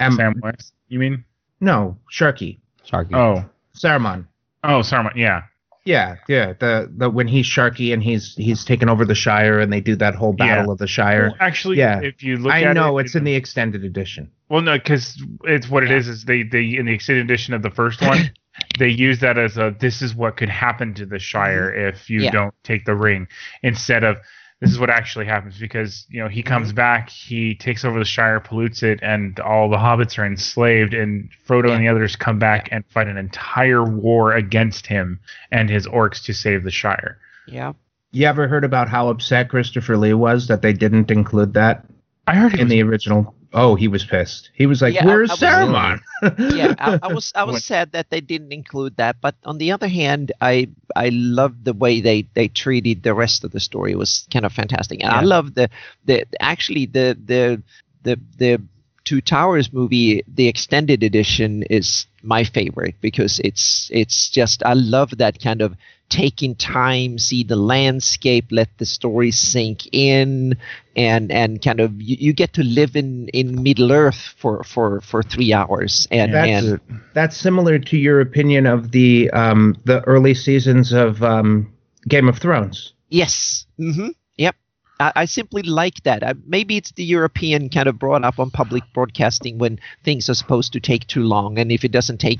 Um, Samwise, you mean? No, Sharkey. Sharkey. Oh, Saruman. Oh, Saruman. Yeah. Yeah, yeah. The the when he's Sharky and he's he's taken over the Shire, and they do that whole battle yeah. of the Shire. Well, actually, yeah. if you look, I at know it, it's it, in the extended edition. Well, no, because it's what it yeah. is. Is they they in the extended edition of the first one, they use that as a this is what could happen to the Shire if you yeah. don't take the ring, instead of this is what actually happens, because you know he comes back, he takes over the Shire, pollutes it, and all the hobbits are enslaved, and Frodo yeah. and the others come back yeah. and fight an entire war against him and his orcs to save the Shire. Yeah. You ever heard about how upset Christopher Lee was that they didn't include that? I heard in the original. Oh, he was pissed. He was like, yeah, "Where's Saruman?" yeah, I, I was. I was sad that they didn't include that. But on the other hand, I I loved the way they, they treated the rest of the story. It was kind of fantastic, and yeah. I loved the the actually the the the the Two Towers movie. The extended edition is my favorite, because it's it's just I love that kind of taking time, see the landscape, let the story sink in, and and kind of you, you get to live in, in Middle Earth for, for, for three hours. And that's, and that's similar to your opinion of the um the early seasons of um Game of Thrones. Yes. Mm-hmm. Yep. I, I simply like that. I, maybe it's the European kind of brought up on public broadcasting when things are supposed to take too long, and if it doesn't take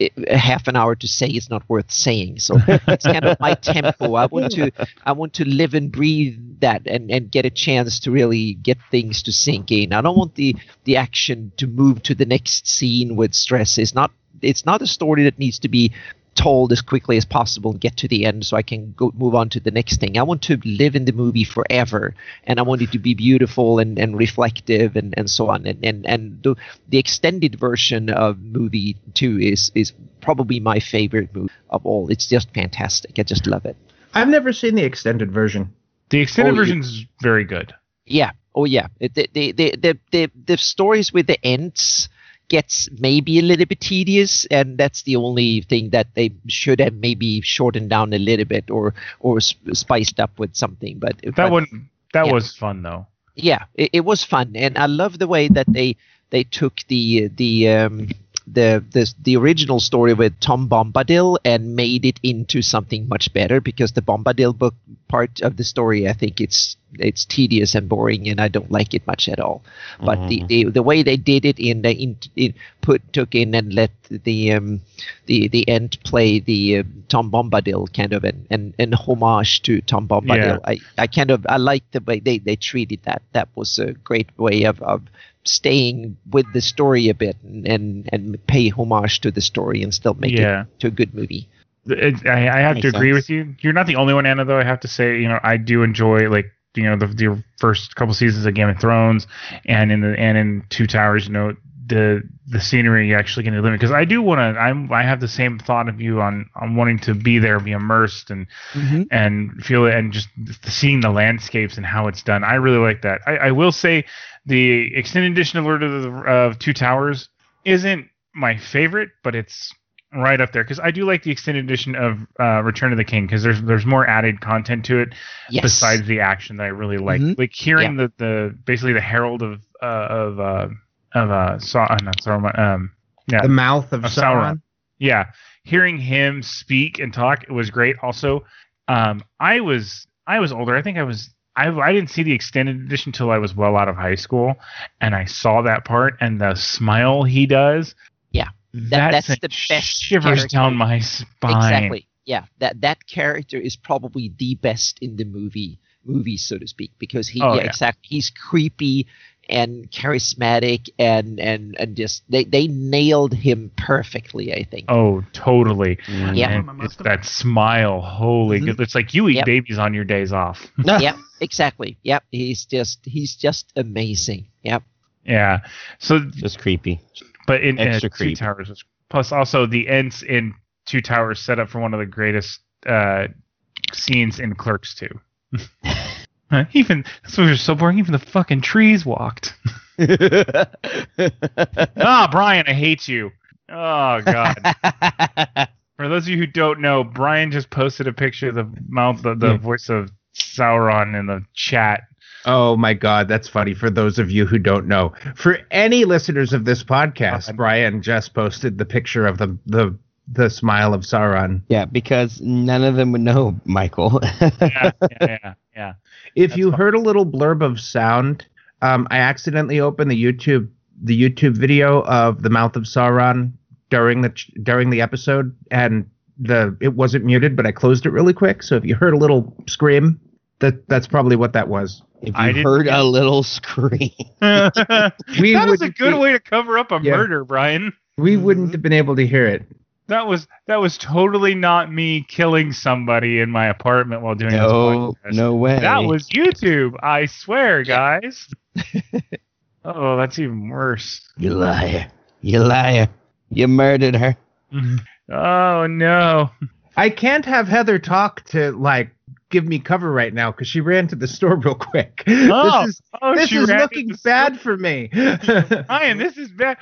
a half an hour to say, it's not worth saying. So it's kind of my tempo. I want to, I want to live and breathe that, and, and get a chance to really get things to sink in. I don't want the the action to move to the next scene with stress. It's not, it's not a story that needs to be told as quickly as possible and get to the end so I can go move on to the next thing. I want to live in the movie forever, and I want it to be beautiful and, and reflective and, and so on. And and, and the, the extended version of movie two is, is probably my favorite movie of all. It's just fantastic. I just love it. I've never seen the extended version. The extended oh, version is very good. Yeah. Oh, yeah. The, the, the, the, the, the stories with the ends gets maybe a little bit tedious, and that's the only thing that they should have maybe shortened down a little bit or or spiced up with something. But that but, wouldn't, that yeah. was fun though. Yeah, it, it was fun, and I love the way that they they took the the um, the the the original story with Tom Bombadil and made it into something much better, because the Bombadil book part of the story, I think it's it's tedious and boring, and I don't like it much at all. But mm-hmm. the, the the way they did it in the in, in put took in and let the um, the the end play the uh, Tom Bombadil kind of an, an an homage to Tom Bombadil. Yeah. I, I kind of I like the way they, they treated that. That was a great way of of staying with the story a bit and and pay homage to the story and still make yeah. it to a good movie. It, I, I have to agree sense. with you. You're not the only one, Anna. Though I have to say, you know, I do enjoy like. You know, the, the first couple seasons of Game of Thrones and in the and in Two Towers, you know, the the scenery you're actually going to live in. Because I do want to, I'm I have the same thought of you on, on wanting to be there, be immersed and mm-hmm. and feel it, and just seeing the landscapes and how it's done. I really like that. I, I will say the extended edition of Lord of, the, of Two Towers isn't my favorite, but it's right up there, because I do like the extended edition of uh, Return of the King, because there's there's more added content to it yes. besides the action that I really like. Mm-hmm. Like hearing yeah. the, the basically the herald of uh, of uh, of uh, Sa- not Saruman, um, yeah, the mouth of, of Sauron. Sauron. Yeah, hearing him speak and talk was great. Also, um, I was I was older. I think I was I I didn't see the extended edition until I was well out of high school, and I saw that part and the smile he does. Yeah. That, that's the best shivers character. Down my spine. Exactly. Yeah. That that character is probably the best in the movie, movie so to speak, because he oh, yeah, yeah. exactly he's creepy and charismatic and, and, and just they, they nailed him perfectly, I think. Oh, totally. Mm-hmm. Yeah. And it's that smile, holy mm-hmm. it's like you eat yep. babies on your days off. Yep, exactly. Yep. He's just he's just amazing. Yep. Yeah. So just creepy. But in, in Two Towers, plus also the ends in Two Towers set up for one of the greatest uh, scenes in Clerks two. Even this was so boring. Even the fucking trees walked. Ah, oh, Brian, I hate you. Oh God. For those of you who don't know, Brian just posted a picture of the mouth, the, the voice of Sauron in the chat. Oh, my God. That's funny. For those of you who don't know, for any listeners of this podcast, Brian just posted the picture of the the, the smile of Sauron. Yeah, because none of them would know, Michael. yeah, yeah, yeah, yeah. If that's you funny. Heard a little blurb of sound, um, I accidentally opened the YouTube the YouTube video of the Mouth of Sauron during the during the episode, and the it wasn't muted, but I closed it really quick. So if you heard a little scream, that that's probably what that was. If you I heard didn't... a little scream. That was a good be... way to cover up a yeah. murder, Brian. We wouldn't have been able to hear it. That was that was totally not me killing somebody in my apartment while doing no, this podcast. No way. That was YouTube, I swear, guys. Oh, that's even worse. You liar. You liar. You murdered her. Oh, no. I can't have Heather talk to, like, give me cover right now, because she ran to the store real quick. Oh, this is, oh, this is looking bad for me. Ryan, this is bad.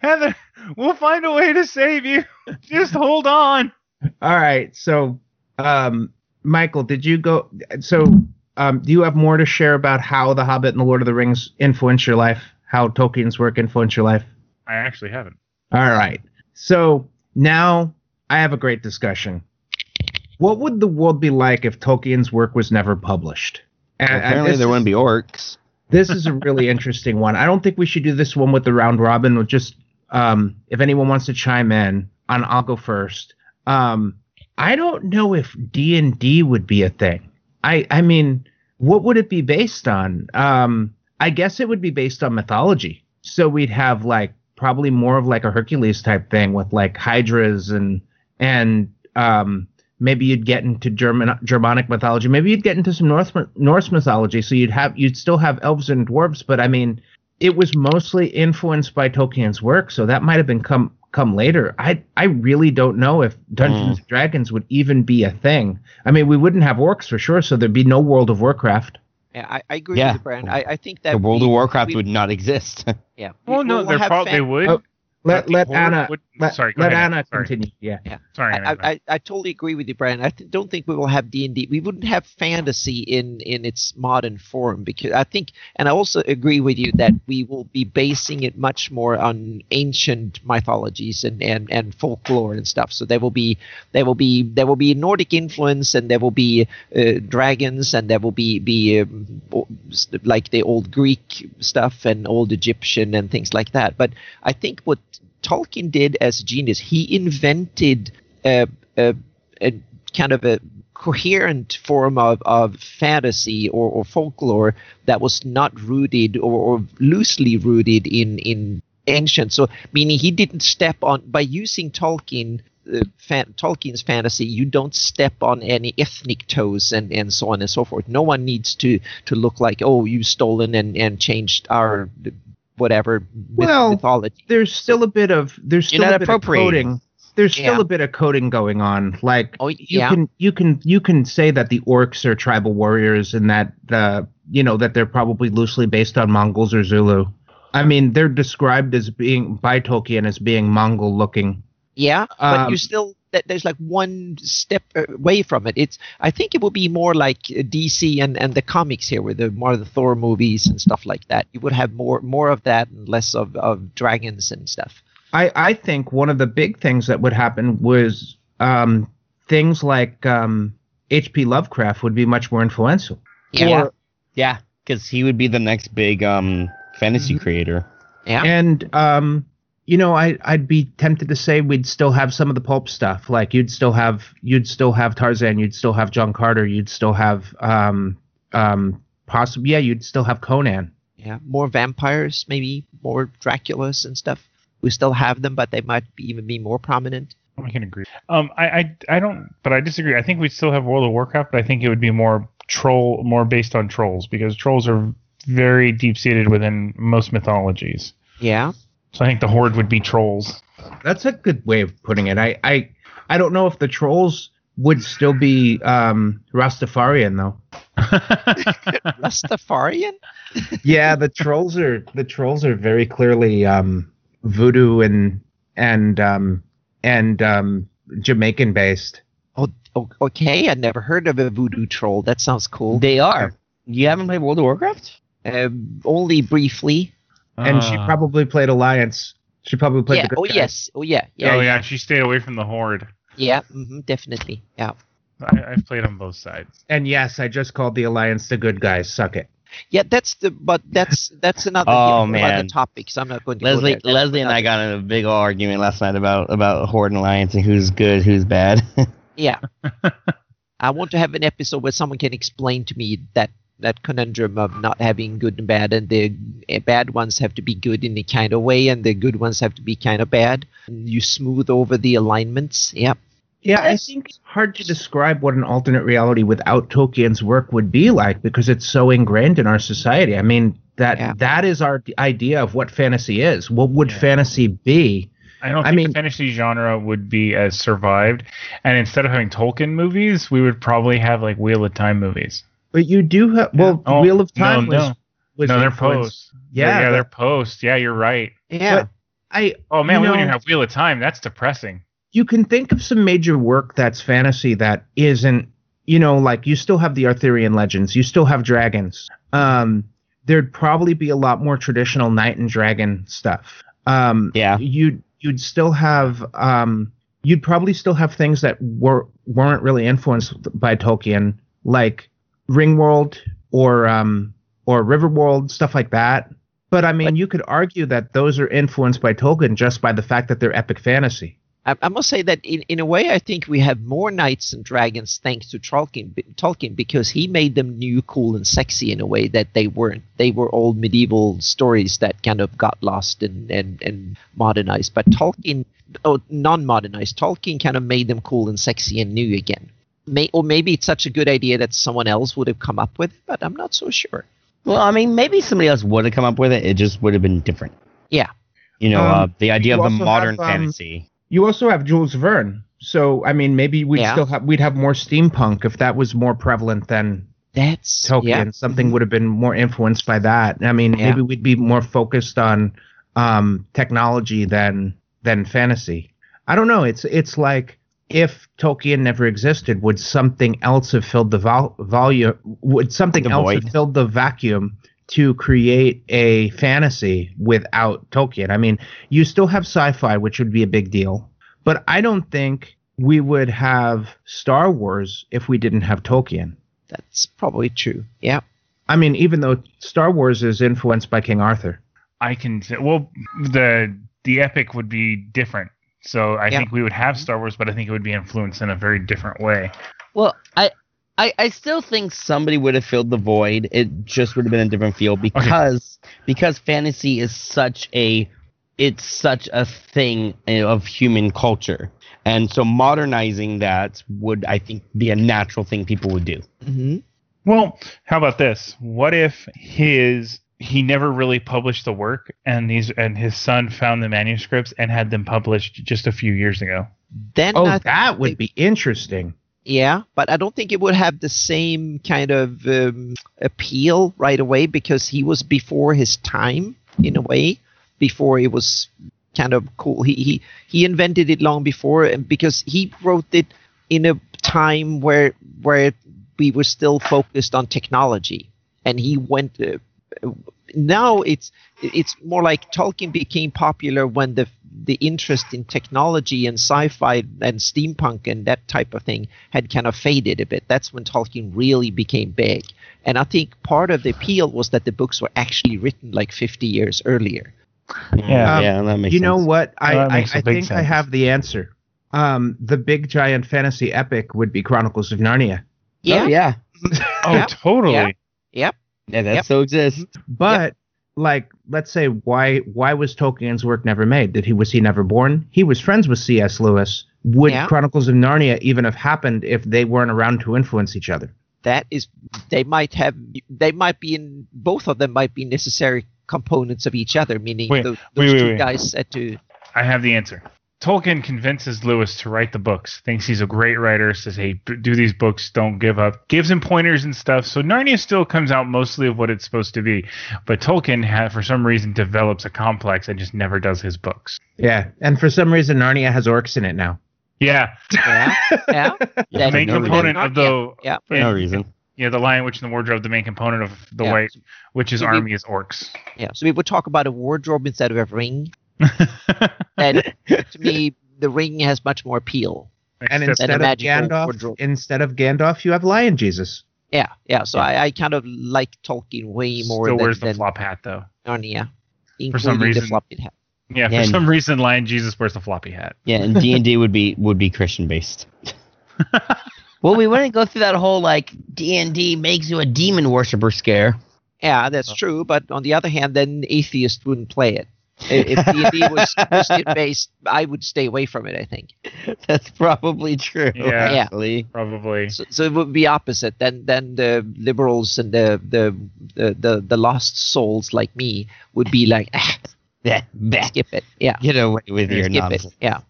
Heather, we'll find a way to save you. Just hold on. All right. So, um, Michael, did you go? So, um, do you have more to share about how The Hobbit and The Lord of the Rings influenced your life? How Tolkien's work influenced your life? I actually haven't. All right. So now I have a great discussion. What would the world be like if Tolkien's work was never published? And, well, apparently and there wouldn't be orcs. This is a really interesting one. I don't think we should do this one with the round robin. We'll just um, if anyone wants to chime in, on, I'll go first. Um, I don't know if D and D would be a thing. I, I mean, what would it be based on? Um, I guess it would be based on mythology. So we'd have like probably more of like a Hercules type thing with like hydras and and um, maybe you'd get into German Germanic mythology. Maybe you'd get into some Norse Norse mythology. So you'd have you'd still have elves and dwarves, but I mean, it was mostly influenced by Tolkien's work. So that might have been come come later. I I really don't know if Dungeons mm. and Dragons would even be a thing. I mean, we wouldn't have orcs for sure, so there'd be no World of Warcraft. Yeah, I, I agree yeah. with you, Brian. I, I think that the World we, of Warcraft we, would not exist. Yeah. Well, we, no, we'll they probably fan- would. Oh, let let Anna. Would, let, sorry, let Anna sorry. continue. Yeah. yeah. Sorry. I, I I totally agree with you, Brian. I th- don't think we will have D and D. We wouldn't have fantasy in in its modern form, because I think, and I also agree with you that we will be basing it much more on ancient mythologies and and, and folklore and stuff. So there will be there will be there will be Nordic influence, and there will be uh, dragons, and there will be be um, like the old Greek stuff and old Egyptian and things like that. But I think what Tolkien did as a genius, he invented a, a, a kind of a coherent form of, of fantasy or, or folklore that was not rooted or, or loosely rooted in, in ancient. So meaning he didn't step on, by using Tolkien, uh, fan, Tolkien's fantasy, you don't step on any ethnic toes and, and so on and so forth. No one needs to, to look like, oh, you've stolen and, and changed our... whatever myth- well, mythology. There's still a bit of there's still a bit of coding. There's yeah. still a bit of coding going on. Like oh, yeah. you can you can you can say that the orcs are tribal warriors and that the you know that they're probably loosely based on Mongols or Zulu. I mean, they're described as being by Tolkien as being Mongol looking. Yeah, but um, you still that there's like one step away from it. It's I think it would be more like D C and, and the comics here with the more of the Thor movies and stuff like that. You would have more more of that and less of, of dragons and stuff. I, I think one of the big things that would happen was um, things like um, H P Lovecraft would be much more influential. Yeah, or, yeah, because he would be the next big um, fantasy mm-hmm. creator. Yeah, and um. You know, I, I'd be tempted to say we'd still have some of the pulp stuff. Like you'd still have you'd still have Tarzan, you'd still have John Carter, you'd still have um um possibly yeah, you'd still have Conan. Yeah, more vampires, maybe more Draculas and stuff. We still have them, but they might be, even be more prominent. I can agree. Um, I, I I don't, but I disagree. I think we'd still have World of Warcraft, but I think it would be more troll, more based on trolls, because trolls are very deep seated within most mythologies. Yeah. So I think the Horde would be trolls. That's a good way of putting it. I I, I don't know if the trolls would still be um, Rastafarian though. Rastafarian? Yeah, the trolls are the trolls are very clearly um, voodoo and and um, and um, Jamaican based. Oh, okay. I never heard of a voodoo troll. That sounds cool. They are. You haven't played World of Warcraft? Uh, only briefly. And uh. she probably played Alliance. She probably played yeah. the good Oh, guys. yes. Oh, yeah. yeah oh, yeah. yeah. She stayed away from the Horde. Yeah, mm-hmm, definitely. Yeah. I, I've played on both sides. And yes, I just called the Alliance the good guys. Suck it. Yeah, that's the. But that's that's another oh, you know, man. Other topic. So I'm not going to. Leslie, go Leslie, and I got in a big old argument last night about about Horde and Alliance and who's good, who's bad. yeah. I want to have an episode where someone can explain to me that. That conundrum of not having good and bad, and the bad ones have to be good in a kind of way, and the good ones have to be kind of bad. You smooth over the alignments. Yeah. Yeah, I think it's hard to describe what an alternate reality without Tolkien's work would be like, because it's so ingrained in our society. I mean, that yeah. that is our idea of what fantasy is. What would yeah. fantasy be? I don't think I mean, the fantasy genre would be as survived. And instead of having Tolkien movies, we would probably have like Wheel of Time movies. But you do have well, yeah. oh, Wheel of Time no, was no, was no they're post. Yeah, yeah, they're post. Yeah, you're right. Yeah, but I. Oh man, we know, wouldn't even have Wheel of Time. That's depressing. You can think of some major work that's fantasy that isn't. You know, like you still have the Arthurian legends. You still have dragons. Um, there'd probably be a lot more traditional knight and dragon stuff. Um, yeah. You'd you'd still have um you'd probably still have things that were weren't really influenced by Tolkien, like Ringworld or um or Riverworld, stuff like that. But I mean, but, you could argue that those are influenced by Tolkien just by the fact that they're epic fantasy. I, I must say that in, in a way, I think we have more knights and dragons thanks to Tolkien, Tolkien because he made them new, cool, and sexy in a way that they weren't. They were old medieval stories that kind of got lost and, and, and modernized. But Tolkien, oh, non-modernized, Tolkien kind of made them cool and sexy and new again. May, or maybe it's such a good idea that someone else would have come up with it, but I'm not so sure. Well, I mean, maybe somebody else would have come up with it. It just would have been different. Yeah. You know, um, uh, the idea of the modern have, um, fantasy. You also have Jules Verne. So, I mean, maybe we'd yeah. still have, we'd have more steampunk if that was more prevalent than That's, Tolkien. Yeah. Something would have been more influenced by that. I mean, yeah. maybe we'd be more focused on um, technology than than fantasy. I don't know. It's it's like if Tolkien never existed, would something else have filled the vol- volume? Would something the else void. have filled the vacuum to create a fantasy without Tolkien? I mean, you still have sci-fi, which would be a big deal, but I don't think we would have Star Wars if we didn't have Tolkien. That's probably true. Yeah. I mean, even though Star Wars is influenced by King Arthur. I can say, well, the the epic would be different. So I yeah. think we would have Star Wars, but I think it would be influenced in a very different way. Well, I I, I still think somebody would have filled the void. It just would have been a different feel because okay. because fantasy is such a it's such a thing of human culture, and so modernizing that would, I think, be a natural thing people would do. Mm-hmm. Well, how about this? What if his he never really published the work, and these and his son found the manuscripts and had them published just a few years ago? Then oh, that would be interesting. Yeah, but I don't think it would have the same kind of um, appeal right away because he was before his time in a way, before it was kind of cool. He he, he invented it long before, and because he wrote it in a time where where we were still focused on technology, and he went. Uh, now it's it's more like Tolkien became popular when the. the interest in technology and sci-fi and steampunk and that type of thing had kind of faded a bit. That's when Tolkien really became big. And I think part of the appeal was that the books were actually written like fifty years earlier. Yeah, um, yeah that makes you sense. You know what? I, I, I think sense. I have the answer. Um, the big giant fantasy epic would be Chronicles of Narnia. Yeah. Oh, yeah. oh, yep. totally. Yep. yep. Yeah, that yep. still exists. But... Yep. Like, let's say, why why was Tolkien's work never made? Did he was he never born? He was friends with C S. Lewis. Would yeah. Chronicles of Narnia even have happened if they weren't around to influence each other? That is, they might have, they might be in, both of them might be necessary components of each other, meaning wait, those, those wait, two wait, guys wait. had to... I have the answer. Tolkien convinces Lewis to write the books, thinks he's a great writer, says, hey, do these books, don't give up, gives him pointers and stuff. So Narnia still comes out mostly of what it's supposed to be. But Tolkien, have, for some reason, develops a complex and just never does his books. Yeah, and for some reason, Narnia has orcs in it now. Yeah. Yeah, yeah. The main no component reason. of the... Yeah, yeah. for yeah, no reason. Yeah, the Lion, Witch, and the Wardrobe, the main component of the yeah. White Witch's so army we, is orcs. Yeah, so we would talk about a wardrobe instead of a ring. And to me, the ring has much more appeal. And instead of Gandalf, instead of Gandalf, you have Lion Jesus. Yeah, yeah. So yeah. I, I kind of like Tolkien way more. Still than wears the than flop hat though. Narnia, for some reason. The floppy hat. Yeah, for and, some reason, Lion Jesus wears the floppy hat. Yeah, and D and D would be would be Christian based. Well, we wouldn't go through that whole like D and D makes you a demon worshiper scare. Yeah, that's oh. true. But on the other hand, then atheists wouldn't play it. If D and D was Christian-based, I would stay away from it, I think. That's probably true. Yeah, actually. probably. So, so it would be opposite. Then then the liberals and the the the, the, the lost souls like me would be like, ah, bleh, bleh, skip it. Yeah. Get away with your nonsense. Yeah.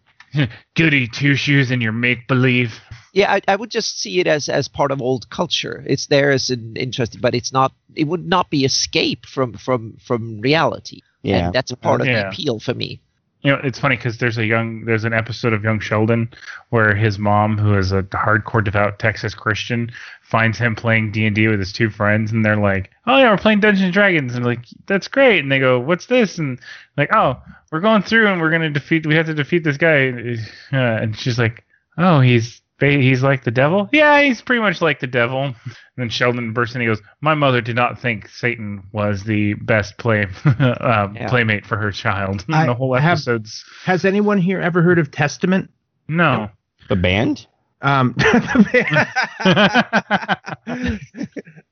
Goody two-shoes and your make-believe. Yeah, I, I would just see it as, as part of old culture. It's there as an interesting, but it's not. It would not be escape from, from, from reality. Yeah, and that's a part of yeah. the appeal for me. You know, it's funny because there's a young, there's an episode of Young Sheldon where his mom, who is a hardcore devout Texas Christian, finds him playing D and D with his two friends, and they're like, "Oh yeah, we're playing Dungeons and Dragons," and like, "That's great," and they go, "What's this?" And like, "Oh, we're going through, and we're gonna defeat. We have to defeat this guy," uh, and she's like, "Oh, he's They, he's like the devil? Yeah, he's pretty much like the devil. And then Sheldon bursts in and he goes, my mother did not think Satan was the best play uh, yeah. playmate for her child. I, the whole episode's... Have, has anyone here ever heard of Testament? No. no. The band? Um,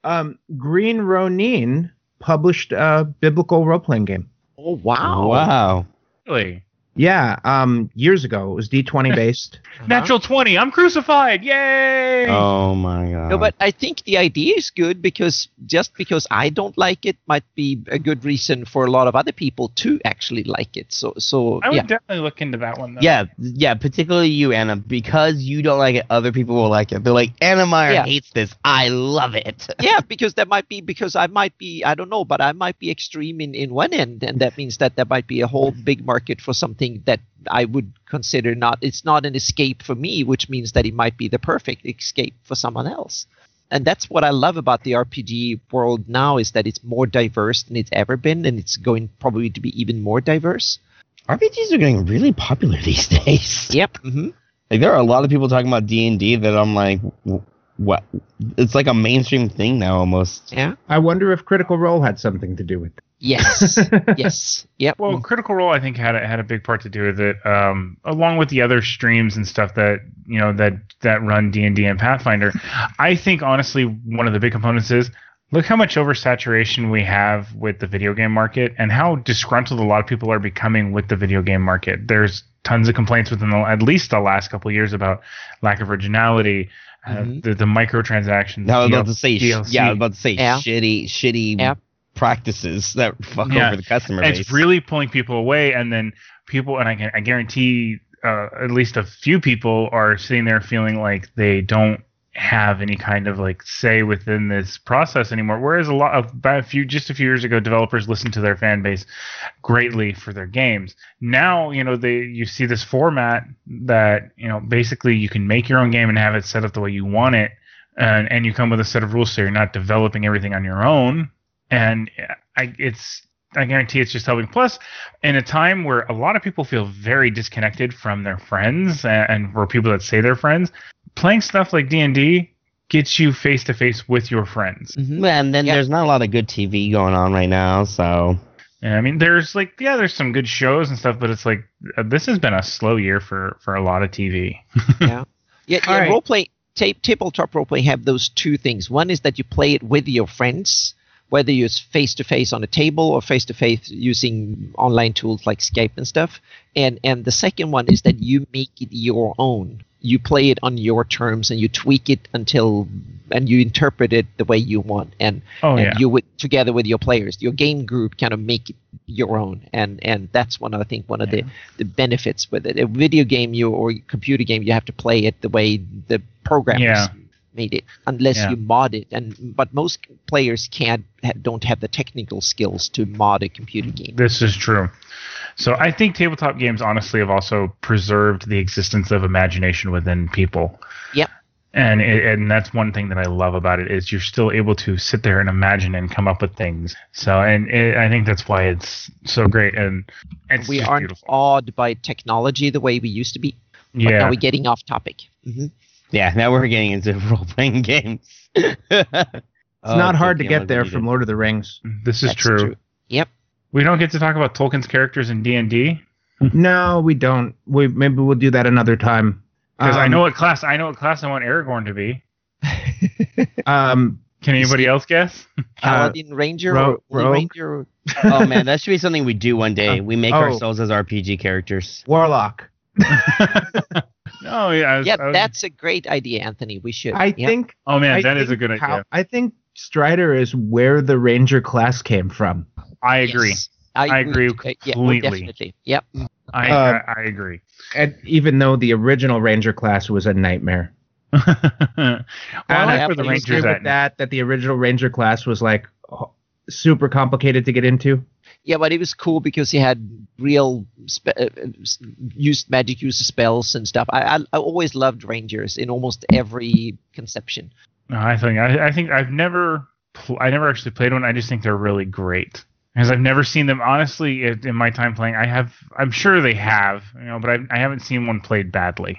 um, Green Ronin published a biblical role-playing game. Oh, wow. Wow. Really? Yeah, um, years ago. It was D twenty based. Natural uh-huh. twenty. I'm crucified. Yay! Oh, my God. No, but I think the idea is good, because just because I don't like it might be a good reason for a lot of other people to actually like it. So, so I would yeah. definitely look into that one, though. Yeah, yeah, particularly you, Anna. Because you don't like it, other people will like it. They're like, Anna Meyer yeah. hates this. I love it. Yeah, because that might be because I might be, I don't know, but I might be extreme in, in one end, and that means that there might be a whole big market for something that I would consider not, it's not an escape for me, which means that it might be the perfect escape for someone else. And that's what I love about the R P G world now, is that it's more diverse than it's ever been, and it's going probably to be even more diverse. R P Gs are getting really popular these days. Yep. Mm-hmm. Like, there are a lot of people talking about D and D that I'm like, what? It's like a mainstream thing now almost. Yeah. I wonder if Critical Role had something to do with it. Yes. Yes. Yep. Well, Critical Role, I think, had a, had a big part to do with it, um, along with the other streams and stuff that you know that that run D and D and Pathfinder. I think honestly, one of the big components is look how much oversaturation we have with the video game market, and how disgruntled a lot of people are becoming with the video game market. There's tons of complaints within the, at least the last couple of years about lack of originality. Uh, mm-hmm. the, the microtransactions. No, I was about to say, D L C. Yeah, I was about to say yeah. shitty, shitty. Yeah. practices that fuck yeah. over the customer base. It's really pulling people away, and then people, and I can I guarantee uh, at least a few people are sitting there feeling like they don't have any kind of like say within this process anymore. Whereas a lot of about a few just a few years ago, developers listened to their fan base greatly for their games. Now, you know, they you see this format that, you know, basically you can make your own game and have it set up the way you want it, and and you come with a set of rules, so you're not developing everything on your own. And I, it's, I guarantee it's just helping. Plus, in a time where a lot of people feel very disconnected from their friends and, and for people that say they're friends, playing stuff like D and D gets you face-to-face with your friends. Mm-hmm. And then yeah. there's not a lot of good T V going on right now, so... Yeah, I mean, there's like, yeah, there's some good shows and stuff, but it's like, uh, this has been a slow year for, for a lot of T V. yeah. Yeah, yeah right. Roleplay, ta- tabletop roleplay have those two things. One is that you play it with your friends, whether you're face-to-face on a table or face-to-face using online tools like Skype and stuff. And and the second one is that you make it your own. You play it on your terms, and you tweak it until and you interpret it the way you want. And, oh, and yeah. you would, together with your players, your game group, kind of make it your own. And and that's one of, I think one of yeah. the, the benefits with it. A video game you or computer game, you have to play it the way the programmers yeah. made it, unless yeah. you mod it, and but most players can't don't have the technical skills to mod a computer game. This is true. So I think tabletop games honestly have also preserved the existence of imagination within people. Yep. And it, and that's one thing that I love about it, is you're still able to sit there and imagine and come up with things. So and it, I think that's why it's so great, and it's we aren't beautiful. awed by technology the way we used to be. But yeah. Now we're getting off topic. Mm-hmm. Yeah, now we're getting into role-playing games. It's oh, not hard to get there from Lord of the Rings. This is true. true. Yep. We don't get to talk about Tolkien's characters in D and D. No, we don't. We maybe we'll do that another time. Because um, I know what class I know what class I want Aragorn to be. um, Can anybody else guess? Paladin uh, Ranger. Ro- or Rogue? Ranger. Oh man, that should be something we do one day. Uh, we make oh. ourselves as R P G characters. Warlock. Oh yeah, I was, yeah, I was, that's a great idea, Anthony. We should. I yeah. think. Oh man, I that is a good idea. How, I think Strider is where the Ranger class came from. I agree. Yes, I, I agree completely. Uh, yeah, well, definitely. Yep. I, uh, I I agree. And even though the original Ranger class was a nightmare. well, well, I have to agree with that, that. That the original Ranger class was like oh, super complicated to get into. Yeah, but it was cool because he had real spe- uh, used magic, used spells and stuff. I, I I always loved Rangers in almost every conception. I think I, I think I've never pl- I never actually played one. I just think they're really great because I've never seen them. Honestly, in my time playing, I have I'm sure they have, you know, but I've, I haven't seen one played badly.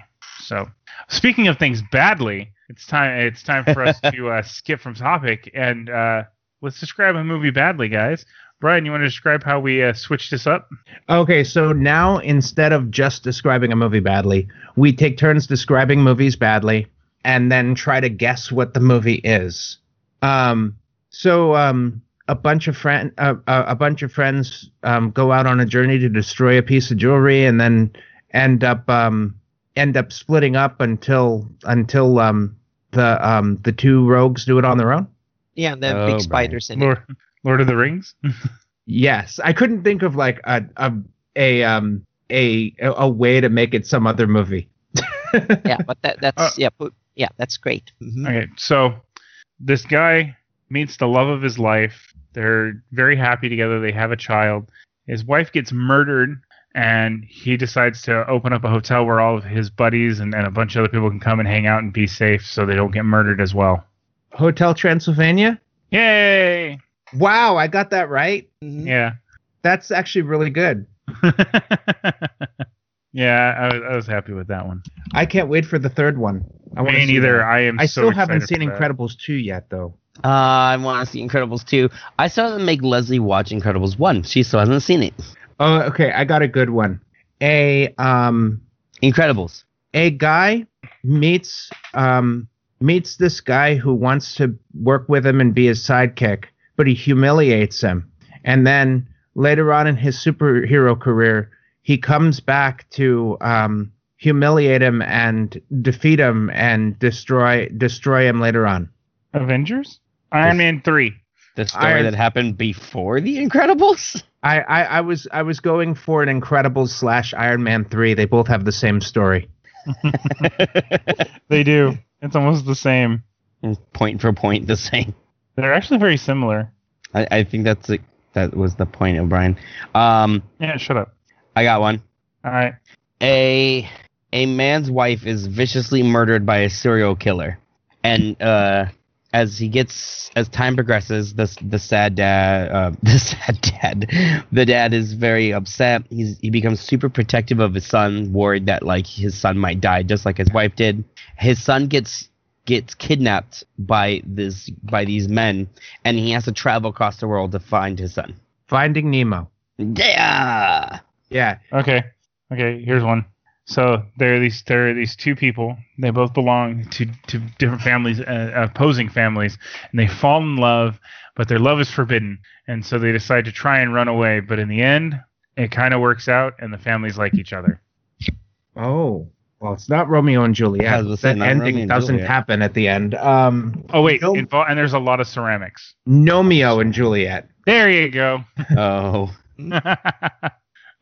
So, speaking of things badly, it's time it's time for us to uh, skip from topic and uh, let's describe a movie badly, guys. Brian, you want to describe how we uh, switched this up? Okay, so now instead of just describing a movie badly, we take turns describing movies badly and then try to guess what the movie is. Um, so um, a bunch of friend, uh, a bunch of friends um, go out on a journey to destroy a piece of jewelry and then end up um, end up splitting up until until um, the um, the two rogues do it on their own. Yeah, and the oh, big spiders Brian. in More. it. Lord of the Rings? Yes. I couldn't think of like a a a um a a way to make it some other movie. yeah, but that that's uh, yeah, but, yeah, that's great. Mm-hmm. Okay. So this guy meets the love of his life. They're very happy together. They have a child. His wife gets murdered and he decides to open up a hotel where all of his buddies and, and a bunch of other people can come and hang out and be safe so they don't get murdered as well. Hotel Transylvania? Yay! Wow, I got that right? Yeah. That's actually really good. yeah, I was, I was happy with that one. I can't wait for the third one. I Me neither. I am I so still haven't seen Incredibles two yet, though. Uh, I want to see Incredibles two. I saw them make Leslie watch Incredibles one. She still hasn't seen it. Oh, okay. I got a good one. A um, Incredibles. A guy meets um meets this guy who wants to work with him and be his sidekick. But he humiliates him. And then later on in his superhero career, he comes back to um, humiliate him and defeat him and destroy destroy him later on. Avengers? Iron this, Man three. The story Iron, that happened before The Incredibles? I, I, I was I was going for an Incredibles slash Iron Man three. They both have the same story. They do. It's almost the same. Point for point the same. They're actually very similar. I, I think that's a, that was the point, O'Brien. Um, yeah, shut up. I got one. All right. A a man's wife is viciously murdered by a serial killer, and uh, as he gets as time progresses, the the sad dad, uh, the sad dad, the dad is very upset. He's he becomes super protective of his son, worried that like his son might die, just like his wife did. His son gets. gets kidnapped by this by these men, and he has to travel across the world to find his son. Finding Nemo. Yeah. Yeah. Okay. Okay. Here's one. So there are these there are these two people. They both belong to to different families, uh, opposing families, and they fall in love, but their love is forbidden, and so they decide to try and run away. But in the end, it kind of works out, and the families like each other. Oh. Well, it's not Romeo and Juliet. That ending doesn't Juliet. happen at the end. Um, oh, wait. No, invo- and there's a lot of ceramics. Nomeo and Juliet. There you go. Oh. uh,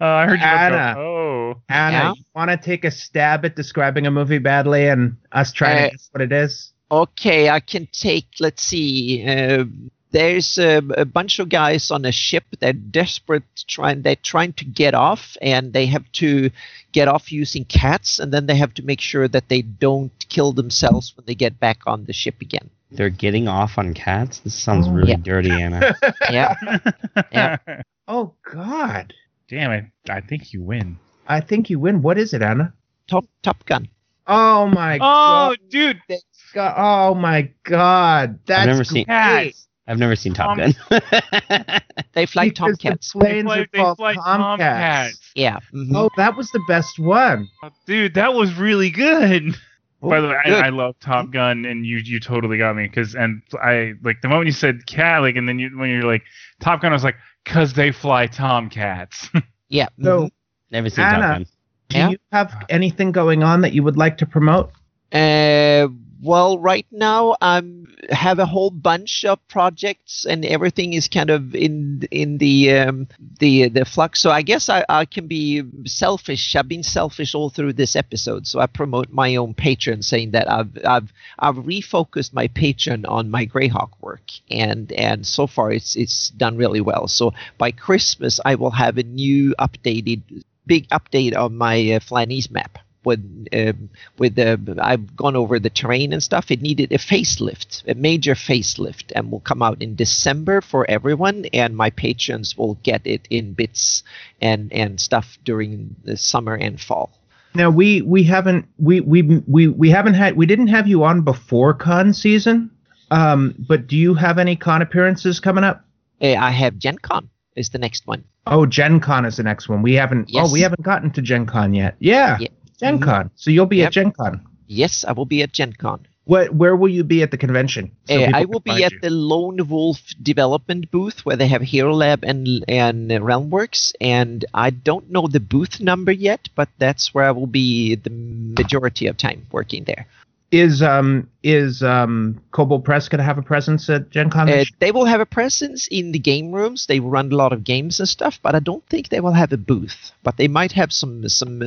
I heard you. Anna. Go, oh. Anna, yeah? You want to take a stab at describing a movie badly and us trying uh, to guess what it is? Okay, I can take, let's see. Uh, there's a, a bunch of guys on a ship. They're desperate. Trying, they're trying to get off, and they have to get off using cats, and then they have to make sure that they don't kill themselves when they get back on the ship again. They're getting off on cats? This sounds oh, really yeah. dirty, Anna. yeah. yeah. Oh, God. Damn it. I think you win. I think you win. What is it, Anna? Top Top Gun. Oh, my oh, God. Oh, dude. God. Oh, my God. That's I've never seen cats. I've never seen Top Gun. They fly Tomcats. The they fly, they fly Tomcats. Tomcats. Yeah. Mm-hmm. Oh, that was the best one. Dude, that was really good. Oh, by the way, I, I love Top Gun, and you you totally got me. Cause, and I like the moment you said cat, like, and then you, when you're like Top Gun, I was like, because they fly Tomcats. yeah. So, never seen Anna, Top Gun. Do yeah? you have anything going on that you would like to promote? Uh. Well, right now I have a whole bunch of projects, and everything is kind of in in the um, the the flux. So I guess I, I can be selfish. I've been selfish all through this episode. So I promote my own Patreon, saying that I've I've I've refocused my Patreon on my Greyhawk work, and and so far it's it's done really well. So by Christmas I will have a new updated big update of my uh, Flanese map. With uh, with uh, I've gone over the terrain and stuff. It needed a facelift, a major facelift, and will come out in December for everyone. And my patrons will get it in bits and, and stuff during the summer and fall. Now we we haven't we we we we haven't had we didn't have you on before con season. Um, but do you have any con appearances coming up? I have Gen Con is the next one. Oh, Gen Con is the next one. We haven't. Yes. Oh, we haven't gotten to Gen Con yet. Yeah, yeah. Gen Con. So you'll be yep. at Gen Con. Yes, I will be at Gen Con. What, where will you be at the convention? So uh, I will be at you. the Lone Wolf development booth where they have Hero Lab and, and Realmworks. And I don't know the booth number yet, but that's where I will be the majority of time working there. Is um is um Cobalt Press going to have a presence at Gen Con? Uh, they will have a presence in the game rooms. They run a lot of games and stuff, but I don't think they will have a booth. But they might have some some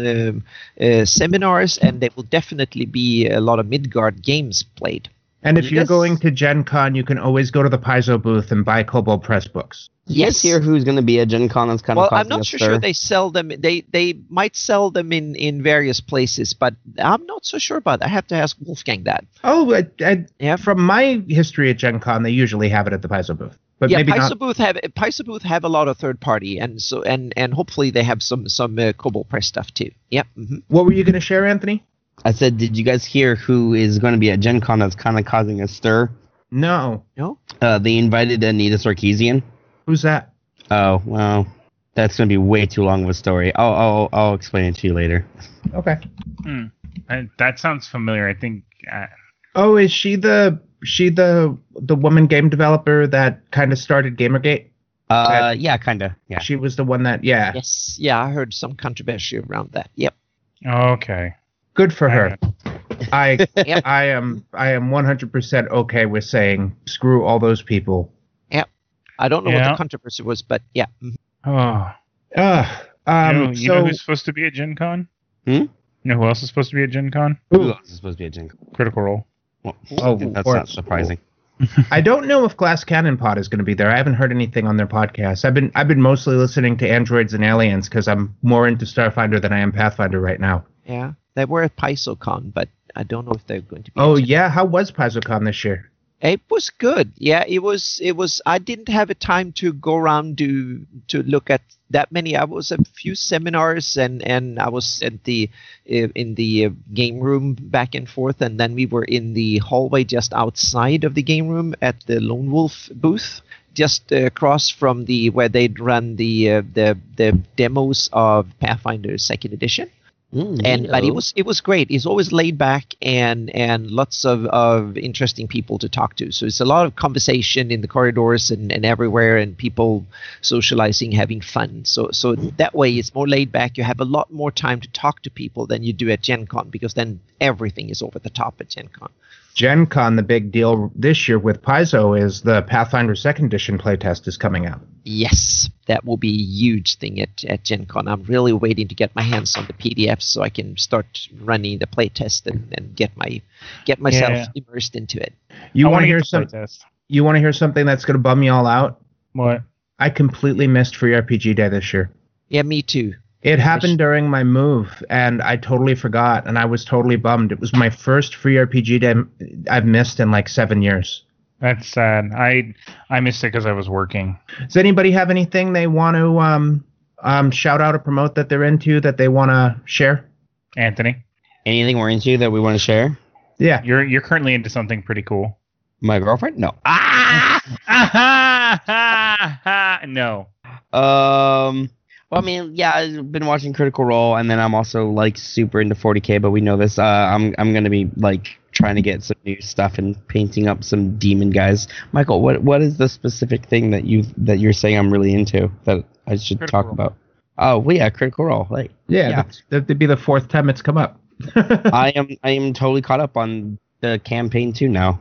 uh, uh, seminars, and there will definitely be a lot of Midgard games played. And if yes. you're going to Gen Con, you can always go to the Paizo booth and buy Cobalt Press books. Yes. Hear who's going to be at Gen Con is kind well, of. Well, I'm not sure, sure they sell them. They they might sell them in, in various places, but I'm not so sure about that. I have to ask Wolfgang that. Oh, I, I, yeah. From my history at Gen Con, they usually have it at the Paizo booth. But yeah, maybe Paizo not. booth have Paizo booth have a lot of third party, and so and, and hopefully they have some some uh, Cobalt Press stuff too. Yep. Mm-hmm. What were you going to share, Anthony? I said, did you guys hear who is going to be at Gen Con that's kind of causing a stir? No. No? Uh, they invited Anita Sarkeesian. Who's that? Oh, well, that's going to be way too long of a story. I'll, I'll, I'll explain it to you later. Okay. Hmm. I, that sounds familiar. I think... I... Oh, is she the she the the woman game developer that kind of started Gamergate? Uh, that, yeah, kind of. Yeah. She was the one that... Yeah. Yes. Yeah, I heard some controversy around that. Yep. Okay. Good for her. I yep. I am I am one hundred percent okay with saying screw all those people. Yep. I don't know yeah. what the controversy was, but yeah. Oh. Uh, um, you know, you so, know who's supposed to be at Gen Con? Hmm? You know who else is supposed to be at Gen Con? Who else is supposed to be at Gen Con? Critical Role. Well, oh, that's not surprising. I don't know if Glass Cannon Pod is going to be there. I haven't heard anything on their podcast. I've been I've been mostly listening to Androids and Aliens because I'm more into Starfinder than I am Pathfinder right now. Yeah. They were at PaizoCon, but I don't know if they're going to be. Oh, yeah. How was PaizoCon this year? It was good. Yeah, it was. It was. I didn't have a time to go around to to look at that many. I was at a few seminars, and, and I was at the uh, in the uh, game room back and forth, and then we were in the hallway just outside of the game room at the Lone Wolf booth, just uh, across from the where they'd run the uh, the the demos of Pathfinder Second Edition. Mm, and but it was it was great. It's always laid back and and lots of, of interesting people to talk to. So it's a lot of conversation in the corridors and, and everywhere, and people socializing, having fun. So so that way it's more laid back. You have a lot more time to talk to people than you do at Gen Con, because then everything is over the top at Gen Con. Gen Con, the big deal this year with Paizo is the Pathfinder Second Edition playtest is coming out. Yes, that will be a huge thing at, at Gen Con. I'm really waiting to get my hands on the P D Fs so I can start running the playtest and, and get my get myself yeah. immersed into it. You want to hear some? You want to hear something that's going to bum you all out? What? I completely missed Free R P G Day this year. Yeah, me too. It happened during my move, and I totally forgot, and I was totally bummed. It was my first Free R P G day I've missed in like seven years. That's sad. I I missed it because I was working. Does anybody have anything they want to um, um, shout out or promote that they're into that they want to share? Anthony? Anything we're into that we want to share? Yeah. You're you're currently into something pretty cool. My girlfriend? No. Ah! ah, ah, ah, ah no. Um... Well, I mean, yeah, I've been watching Critical Role, and then I'm also, like, super into forty K, but we know this. Uh, I'm I'm going to be, like, trying to get some new stuff and painting up some demon guys. Michael, what what is the specific thing that, you've, that you're saying I'm really into that I should Critical talk Role. about? Oh, well, yeah, Critical Role. Like, yeah, yeah. That would be the fourth time it's come up. I am I am totally caught up on the campaign, too, now.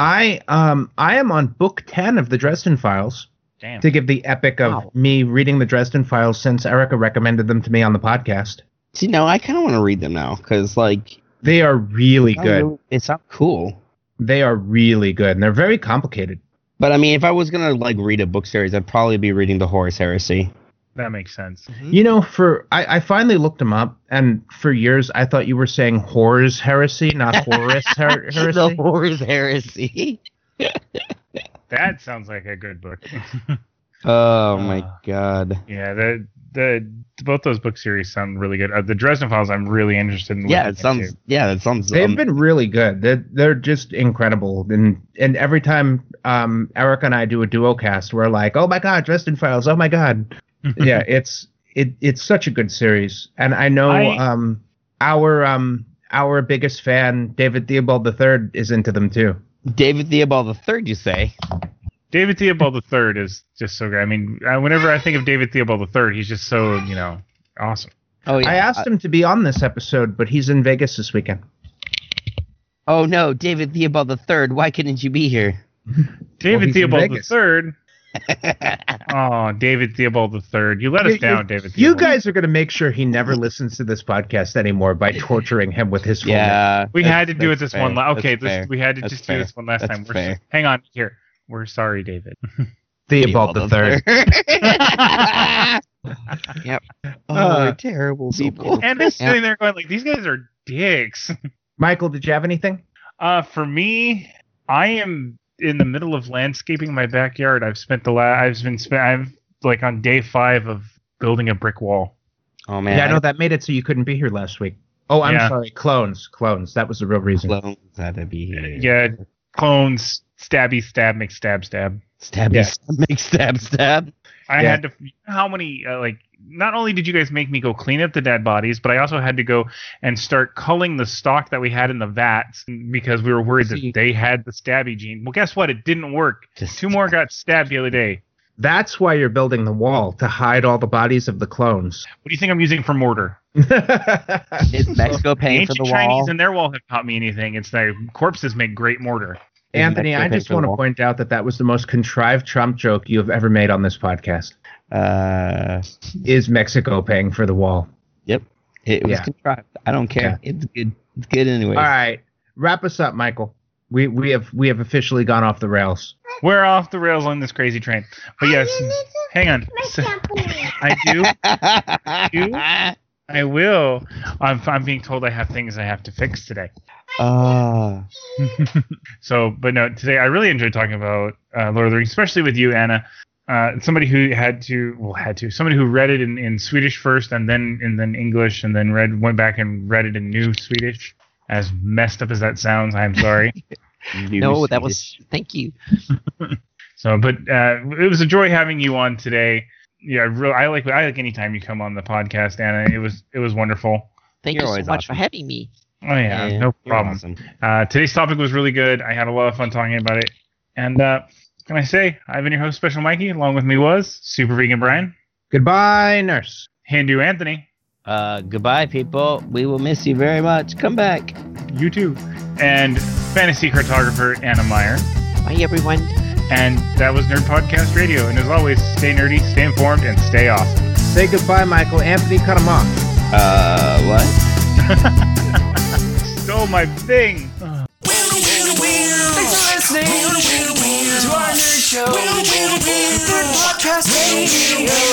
I um I am on book ten of the Dresden Files. Damn. To give the epic of wow. me reading the Dresden Files since Erica recommended them to me on the podcast. See, no, I kind of want to read them now because, like... They are really it's good. Really, it's not cool. They are really good, and they're very complicated. But, I mean, if I was going to, like, read a book series, I'd probably be reading The Horse Heresy. That makes sense. Mm-hmm. You know, for I, I finally looked them up, and for years I thought you were saying Horse Heresy, not Horus her- Heresy. The Horse Heresy. That sounds like a good book. oh, my God. Uh, yeah, that the both those book series sound really good. Uh, the Dresden Files, I'm really interested in. Yeah, it sounds. Into. Yeah, it sounds. They've um, been really good. They're, they're just incredible. And and every time um Eric and I do a duo cast, we're like, oh my god, Dresden Files. Oh my god. Yeah, it's it it's such a good series. And I know I, um our um our biggest fan, David Theobald the third, is into them too. David Theobald the third, you say? David Theobald the third is just so good. I mean, whenever I think of David Theobald the third, he's just so, you know, awesome. Oh, yeah. I asked him to be on this episode, but he's in Vegas this weekend. Oh, no, David Theobald the third, why couldn't you be here? David well, Theobald the third? Oh, David Theobald the third. You let us you, down, you, David Theobald. You guys are going to make sure he never listens to this podcast anymore by torturing him with his phone. Yeah. We had to do it this fair. one. La- okay, this, we had to that's just fair. do this one last that's time. We're just, hang on, here. We're sorry, David. Theobald the Third. Yep. Oh, uh, they're terrible people. And they're sitting there going like, these guys are dicks. Michael, did you have anything? Uh, for me, I am in the middle of landscaping my backyard. I've spent the la- I've been spent. I'm like on day five of building a brick wall. Oh man. Yeah, I know that made it so you couldn't be here last week. Oh, I'm yeah. sorry. Clones, clones. That was the real reason. Clones had to be here. Yeah, clones. Stabby stab make stab stab stabby yeah. stab make stab stab. I yeah. had to. You know how many uh, like? Not only did you guys make me go clean up the dead bodies, but I also had to go and start culling the stock that we had in the vats because we were worried that they had the stabby gene. Well, guess what? It didn't work. Just Two more got stabbed the other day. That's why you're building the wall, to hide all the bodies of the clones. What do you think I'm using for mortar? Is Mexico paying for the wall? The Chinese and their wall have taught me anything. It's that corpses make great mortar. Anthony, I just want to point out that that was the most contrived Trump joke you have ever made on this podcast. Uh, Is Mexico paying for the wall? Yep. It was yeah. contrived. I don't care. Yeah. It's good. It's good anyway. All right. Wrap us up, Michael. We we have we have officially gone off the rails. We're off the rails on this crazy train. But yes, hang on. So, I do. I do. I will. I'm, I'm being told I have things I have to fix today. Uh. So, but no, today I really enjoyed talking about uh, Lord of the Rings, especially with you, Anna. Uh, somebody who had to, well, had to, somebody who read it in, in Swedish first and then and then English and then read went back and read it in New Swedish. As messed up as that sounds, I'm sorry. No, Swedish. That was, thank you. So, but uh, it was a joy having you on today. Yeah, I really, I like I like any time you come on the podcast, Anna. It was it was wonderful. Thank you're you so much awesome. for having me. Oh yeah, yeah no problem. Awesome. Uh, today's topic was really good. I had a lot of fun talking about it. And uh, can I say, I've been your host, Special Mikey. Along with me was Super Vegan Brian. Goodbye, Nurse. Hindu Anthony. Uh, goodbye, people. We will miss you very much. Come back. You too. And Fantasy Cartographer Anna Meyer. Bye, everyone. And that was Nerd Podcast Radio. And as always, stay nerdy, stay informed, and stay awesome. Say goodbye, Michael. Anthony, cut him off. Uh, what? Stole my thing. Thanks for listening to our nerd show. Nerd Podcast Radio.